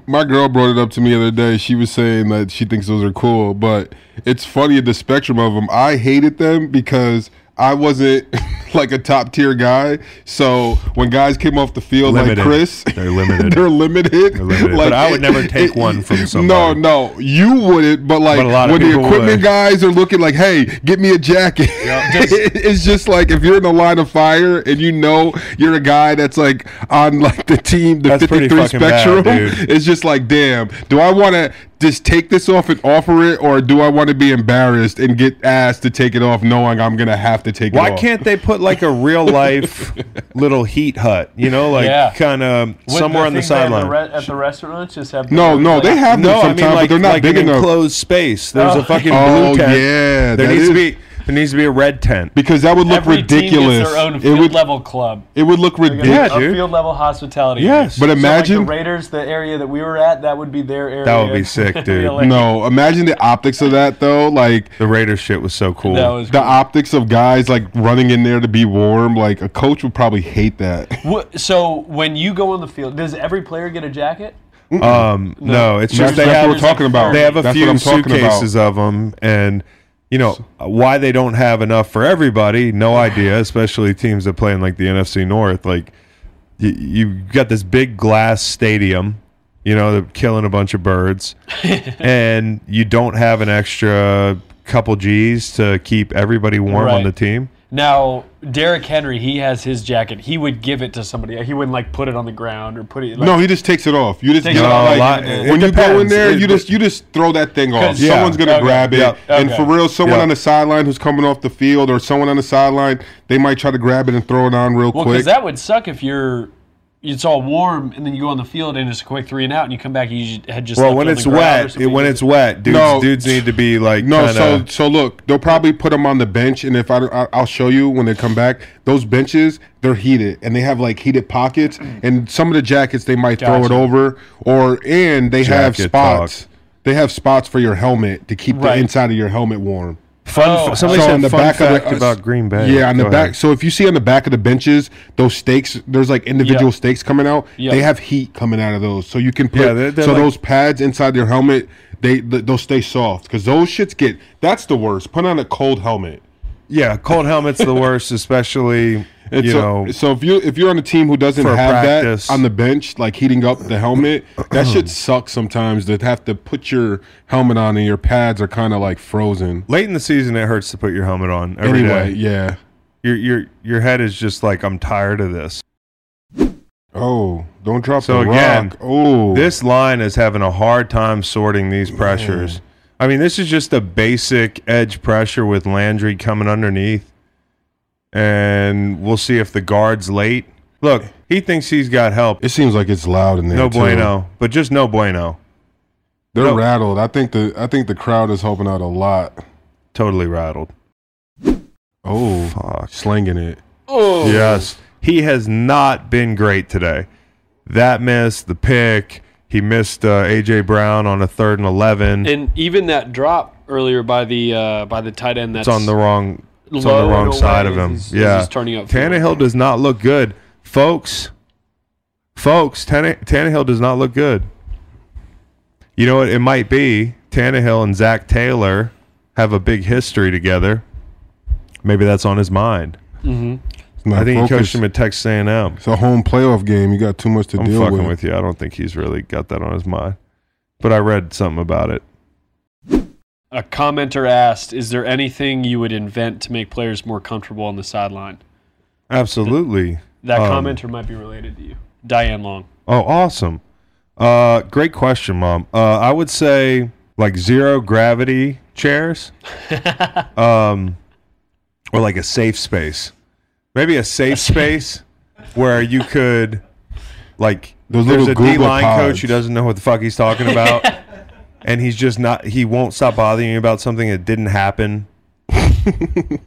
my girl brought it up to me the other day. She was saying that she thinks those are cool, but it's funny at the spectrum of them. I hated them because I wasn't... like a top tier guy, so when guys came off the field limited. like Chris, they're limited. they're limited. They're limited. Like, but I would never take it, one from somebody. No, no, you wouldn't. But like but when the equipment would. guys are looking like, "Hey, get me a jacket," yeah, just, it's just like if you're in the line of fire and you know you're a guy that's like on like the team, the fifty-three spectrum. Bad, it's just like, damn, do I want to just take this off and offer it, or do I want to be embarrassed and get asked to take it off knowing I'm going to have to take Why it off? Why can't they put like a real life little heat hut, you know, like yeah. kind of somewhere on the sideline? Re- at the restaurants just have No, no, like, they have them no, sometimes, I mean, like, but they're not like big enough. Like an enclosed space. There's oh. a fucking blue oh, tent. Yeah, there needs is. to be There needs to be a red tent. Because that would look Every ridiculous. Team gets their own field it would, level club. It would look ridiculous. Yeah, dude. Field level hospitality. Yes. But imagine. So like the Raiders, the area that we were at, that would be their area. That would be sick, dude. Like, no, imagine the optics of that, though. Like the Raiders shit was so cool. That was the cool. optics of guys like running in there to be warm. Like a coach would probably hate that. What, so when you go on the field, does every player get a jacket? Um, no. no, it's just they have, what we're talking about. They have a That's few suitcases about. of them, and. You know, why they don't have enough for everybody, no idea, especially teams that play in, like, the N F C North. Like, you, you've got this big glass stadium, you know, they're killing a bunch of birds, and you don't have an extra couple G's to keep everybody warm right. on the team. Now, Derrick Henry, he has his jacket. He would give it to somebody. He wouldn't, like, put it on the ground or put it. Like, no, he just takes it off. You just takes it off. Like, when depends. you go in there, it, you just you just throw that thing off. Yeah. Someone's gonna okay. grab it, yep. okay. and for real, someone yep. on the sideline who's coming off the field or someone on the sideline, they might try to grab it and throw it on real well, quick. Well, because that would suck if you're. It's all warm, and then you go on the field, and it's a quick three and out, and you come back, and you had just. Well, when it's wet, it, when it's wet, dudes, no, dudes need to be like. No, kinda... so so look, they'll probably put them on the bench, and if I, I I'll show you when they come back, those benches they're heated, and they have like heated pockets, and some of the jackets they might gotcha. throw it over, or and they Jacket have spots, talk. they have spots for your helmet to keep right. the inside of your helmet warm. Fun. Oh, f- somebody so said on the fun back fact of the, uh, about Green Bay. Yeah, on Go the back. Ahead. So if you see on the back of the benches, those stakes, there's like individual yep. stakes coming out. Yep. They have heat coming out of those, so you can put. Yeah, they're, they're so like, those pads inside your helmet, they th- they'll stay soft because those shits get. That's the worst. Put on a cold helmet. Yeah, cold helmet's the worst, especially it's you know. A, so if you if you're on a team who doesn't have practice. that on the bench, like heating up the helmet, that shit sucks sometimes. To have to put your helmet on and your pads are kind of like frozen. Late in the season, it hurts to put your helmet on. Every anyway, day. yeah, your your your head is just like I'm tired of this. Oh, don't drop so the again, rock. Oh, this line is having a hard time sorting these pressures. Mm. I mean, this is just a basic edge pressure with Landry coming underneath. And we'll see if the guard's late. Look, he thinks he's got help. It seems like it's loud in there, No bueno, too. but just no bueno. They're no. rattled. I think the I think the crowd is helping out a lot. Totally rattled. Oh, fuck. Slinging it. Oh. Yes. He has not been great today. That miss, the pick. He missed uh, A J Brown on a third and eleven, and even that drop earlier by the uh, by the tight end that's it's on the wrong, it's on the wrong side of him. He's, yeah, he's turning up. Tannehill does not look good, folks. Folks, Tanne- Tannehill does not look good. You know what? It might be Tannehill and Zach Taylor have a big history together. Maybe that's on his mind. Mm-hmm. Not I think focused. He coached him at Texas A and M. It's a home playoff game. You got too much to I'm deal with. I'm fucking with you. I don't think he's really got that on his mind. But I read something about it. A commenter asked, is there anything you would invent to make players more comfortable on the sideline? Absolutely. That, that um, commenter might be related to you. Diane Long. Oh, awesome. Uh, great question, Mom. Uh, I would say, like, zero gravity chairs. um, or, like, a safe space. Maybe a safe space where you could, like, Those there's a D-line coach who doesn't know what the fuck he's talking about, and he's just not, he won't stop bothering you about something that didn't happen.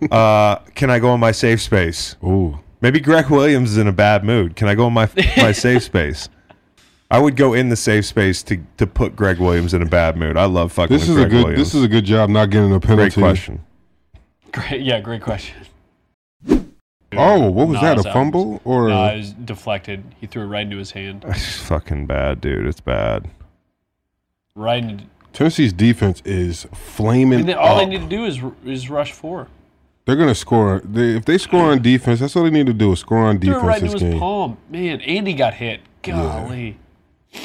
uh, can I go in my safe space? Ooh. Maybe Greg Williams is in a bad mood. Can I go in my my safe space? I would go in the safe space to, to put Greg Williams in a bad mood. I love fucking this with is Greg a good, Williams. This is a good job not getting a penalty. Great question. Great, yeah, great question. Oh, what was nah, that? A fumble or? No, nah, it was deflected. He threw it right into his hand. It's fucking bad, dude. It's bad. Right into. Tennessee's defense is flaming. And then all up. they need to do is is rush four. They're gonna score. They, if they score on defense, that's all they need to do is score on defense. Threw it right into his palm, man. Andy got hit. Golly, yeah.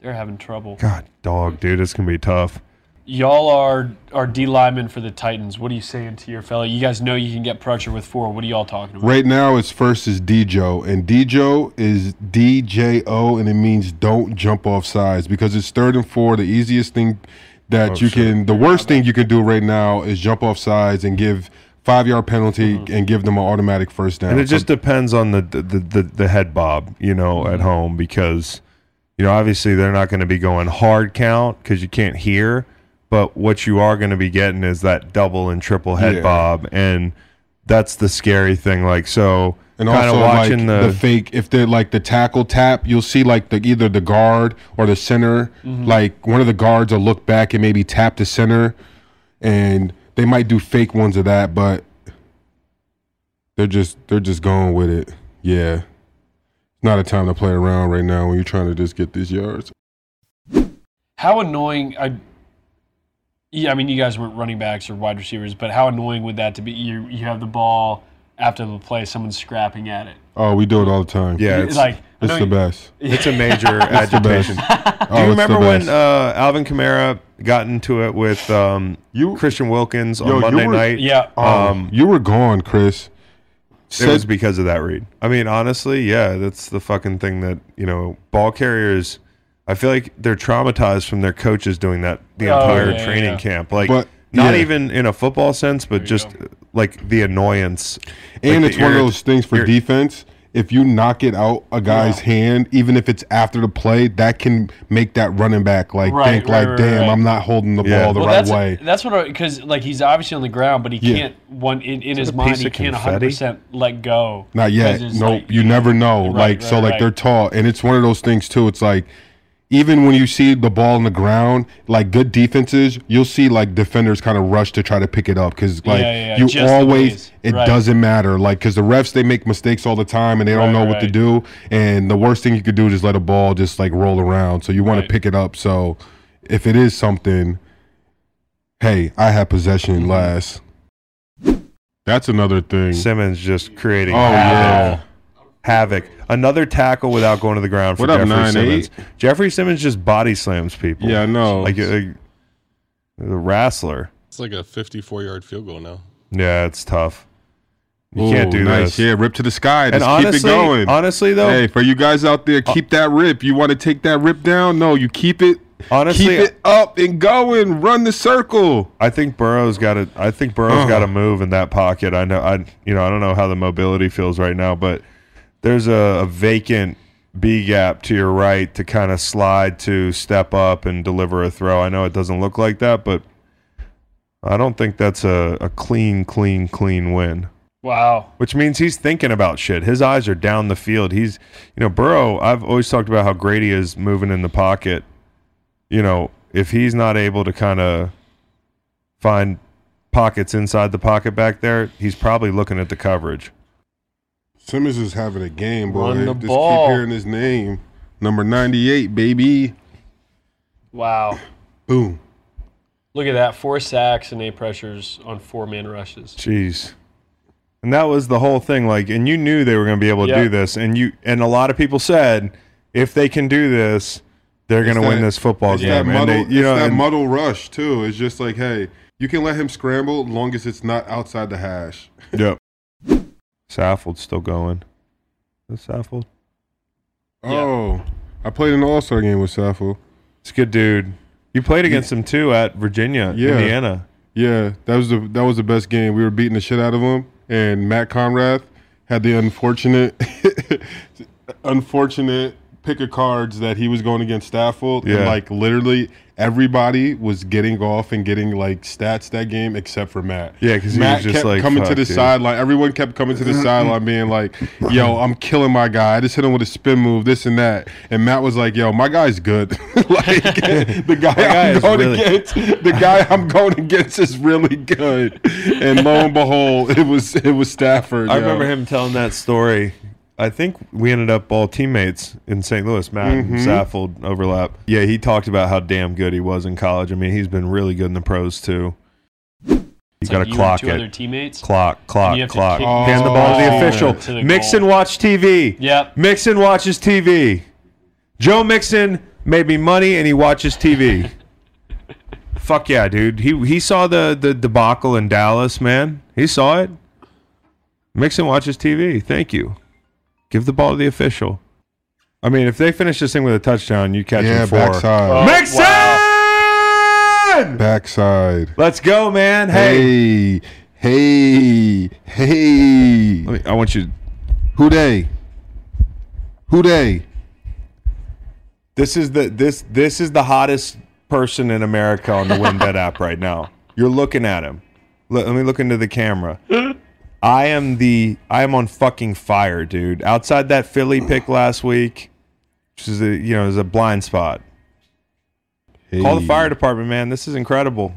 They're having trouble. God, dog, dude, it's gonna be tough. y'all are are D linemen for the Titans. What are you saying to your fella? You guys know you can get pressure with four. What are y'all talking about? Right now, it's first is D J O, and D J O is D J O, and it means don't jump off sides because it's third and four. The easiest thing that oh, you sure. can, the worst thing you can do right now is jump off sides and give five-yard penalty mm-hmm. and give them an automatic first down. And it just so, depends on the the, the the head bob, you know, at home because, you know, obviously they're not going to be going hard count because you can't hear. But what you are going to be getting is that double and triple head yeah. bob, and that's the scary thing. Like so, and also watching like the, the fake. If they're like the tackle tap, you'll see like the either the guard or the center. Mm-hmm. Like one of the guards will look back and maybe tap the center, and they might do fake ones of that, but they're just they're just going with it. Yeah, not a time to play around right now when you're trying to just get these yards. How annoying! I. Yeah, I mean, you guys weren't running backs or wide receivers, but how annoying would that to be? You you have the ball after the play, someone's scrapping at it. Oh, we do it all the time. Yeah, it's, like, it's the you, best. It's a major agitation. Oh, do you remember when uh, Alvin Kamara got into it with um, you, Christian Wilkins on yo, Monday were, night? Yeah, um, you were gone, Chris. Said, it was because of that read. I mean, honestly, yeah, that's the fucking thing that, you know, ball carriers. I feel like they're traumatized from their coaches doing that the oh, entire yeah, training yeah. camp. Like, but, not yeah. even in a football sense, but just go. Like the annoyance. And like it's one of those things for defense. If you knock it out a guy's yeah. hand, even if it's after the play, that can make that running back like right, think right, like, right, damn, right. I'm not holding the yeah. ball the well, right that's, way. That's what, because like he's obviously on the ground, but he yeah. can't. One in, in his mind, he can't confetti? one hundred percent let go. Not yet. No, like, you never know. Right, like right, so, like right. they're tall, and it's one of those things too. It's like. Even when you see the ball on the ground, like good defenses, you'll see like defenders kind of rush to try to pick it up because like yeah, yeah, you just always, it right. doesn't matter. Like because the refs, they make mistakes all the time and they don't right, know what right. to do. And the worst thing you could do is just let a ball just like roll around. So you want right. to pick it up. So if it is something, hey, I have possession last. That's another thing. Simmons just creating. Oh, wow. yeah. Havoc. Another tackle without going to the ground for what up, Jeffrey nine, Simmons. Eight? Jeffrey Simmons just body slams people. Yeah, I know. Like a, a, a wrestler. It's like a fifty-four-yard field goal now. Yeah, it's tough. You Ooh, can't do nice. This. Yeah, rip to the sky. Just and honestly, keep it going. Honestly, though. Hey, for you guys out there, keep uh, that rip. You want to take that rip down? No, you keep it. Honestly, keep it up and going. Run the circle. I think Burrow's got to. I think Burrow's uh. got to move in that pocket. I know. I you know. I don't know how the mobility feels right now, but. There's a, a vacant B-gap to your right to kind of slide to step up and deliver a throw. I know it doesn't look like that, but I don't think that's a, a clean, clean, clean win. Wow. Which means he's thinking about shit. His eyes are down the field. He's, you know, Burrow, I've always talked about how great he is moving in the pocket. You know, if he's not able to kind of find pockets inside the pocket back there, he's probably looking at the coverage. Simmons is having a game, boy. Run the Just ball. Keep hearing his name. Number ninety-eight, baby. Wow. Boom. Look at that. Four sacks and eight pressures on four-man rushes. Jeez. And that was the whole thing. Like, and you knew they were going to be able to yep. do this. And you, and a lot of people said, if they can do this, they're going to win this football it's game. That muddle, and they, you it's know, that and, muddle rush, too. It's just like, hey, you can let him scramble as long as it's not outside the hash. Yep. Saffold's still going. Is that Saffold? Oh, yeah. I played an all-star game with Saffold. It's a good dude. You played against yeah. him too at Virginia, yeah. Indiana. Yeah, that was the that was the best game. We were beating the shit out of him, and Matt Conrath had the unfortunate, unfortunate pick of cards that he was going against Saffold, yeah. and like literally everybody was getting off and getting like stats that game except for Matt. Yeah, because Matt was just kept like, coming to the sideline. Everyone kept coming to the sideline, being like, "Yo, I'm killing my guy. I just hit him with a spin move, this and that." And Matt was like, "Yo, my guy's good. Like the guy, guy I'm going really... against, the guy I'm going against is really good." And lo and behold, it was it was Stafford. I yo. remember him telling that story. I think we ended up all teammates in Saint Louis, Matt mm-hmm. and Saffold overlap. Yeah, he talked about how damn good he was in college. I mean, he's been really good in the pros, too. He's got to clock it. Other teammates? Clock, clock, clock. Hand oh, the ball to the official. To the Mixon goal. Watch T V. Yep. Mixon watches T V. Joe Mixon made me money, and he watches T V. Fuck yeah, dude. He he saw the, the debacle in Dallas, man. He saw it. Mixon watches T V. Thank you. Give the ball to the official. I mean, if they finish this thing with a touchdown, you catch yeah, him four. Backside. Oh, Mixon! Wow. Backside. Let's go, man. Hey. Hey. Hey. hey. Let me, I want you to... Who they? Who they? This is the this this is the hottest person in America on the WinBet app right now. You're looking at him. Let, let me look into the camera. I am the I am on fucking fire, dude. Outside that Philly pick last week, which is a you know is a blind spot. Hey. Call the fire department, man. This is incredible.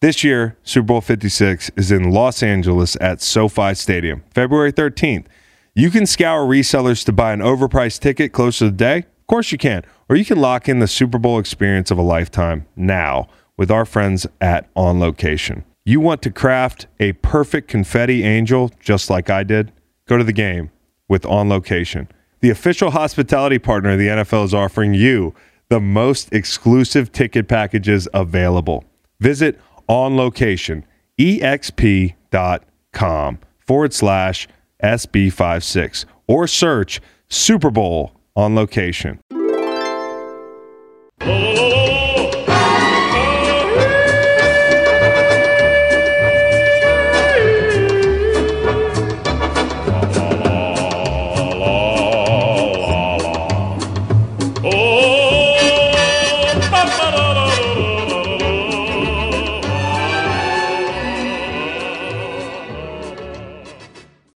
This year, Super Bowl fifty-six is in Los Angeles at SoFi Stadium, February thirteenth. You can scour resellers to buy an overpriced ticket close to the day. Of course you can. Or you can lock in the Super Bowl experience of a lifetime now with our friends at On Location. You want to craft a perfect confetti angel just like I did? Go to the game with On Location. The official hospitality partner of the N F L is offering you the most exclusive ticket packages available. Visit onlocationexp.com forward slash S B fifty-six or search Super Bowl On Location.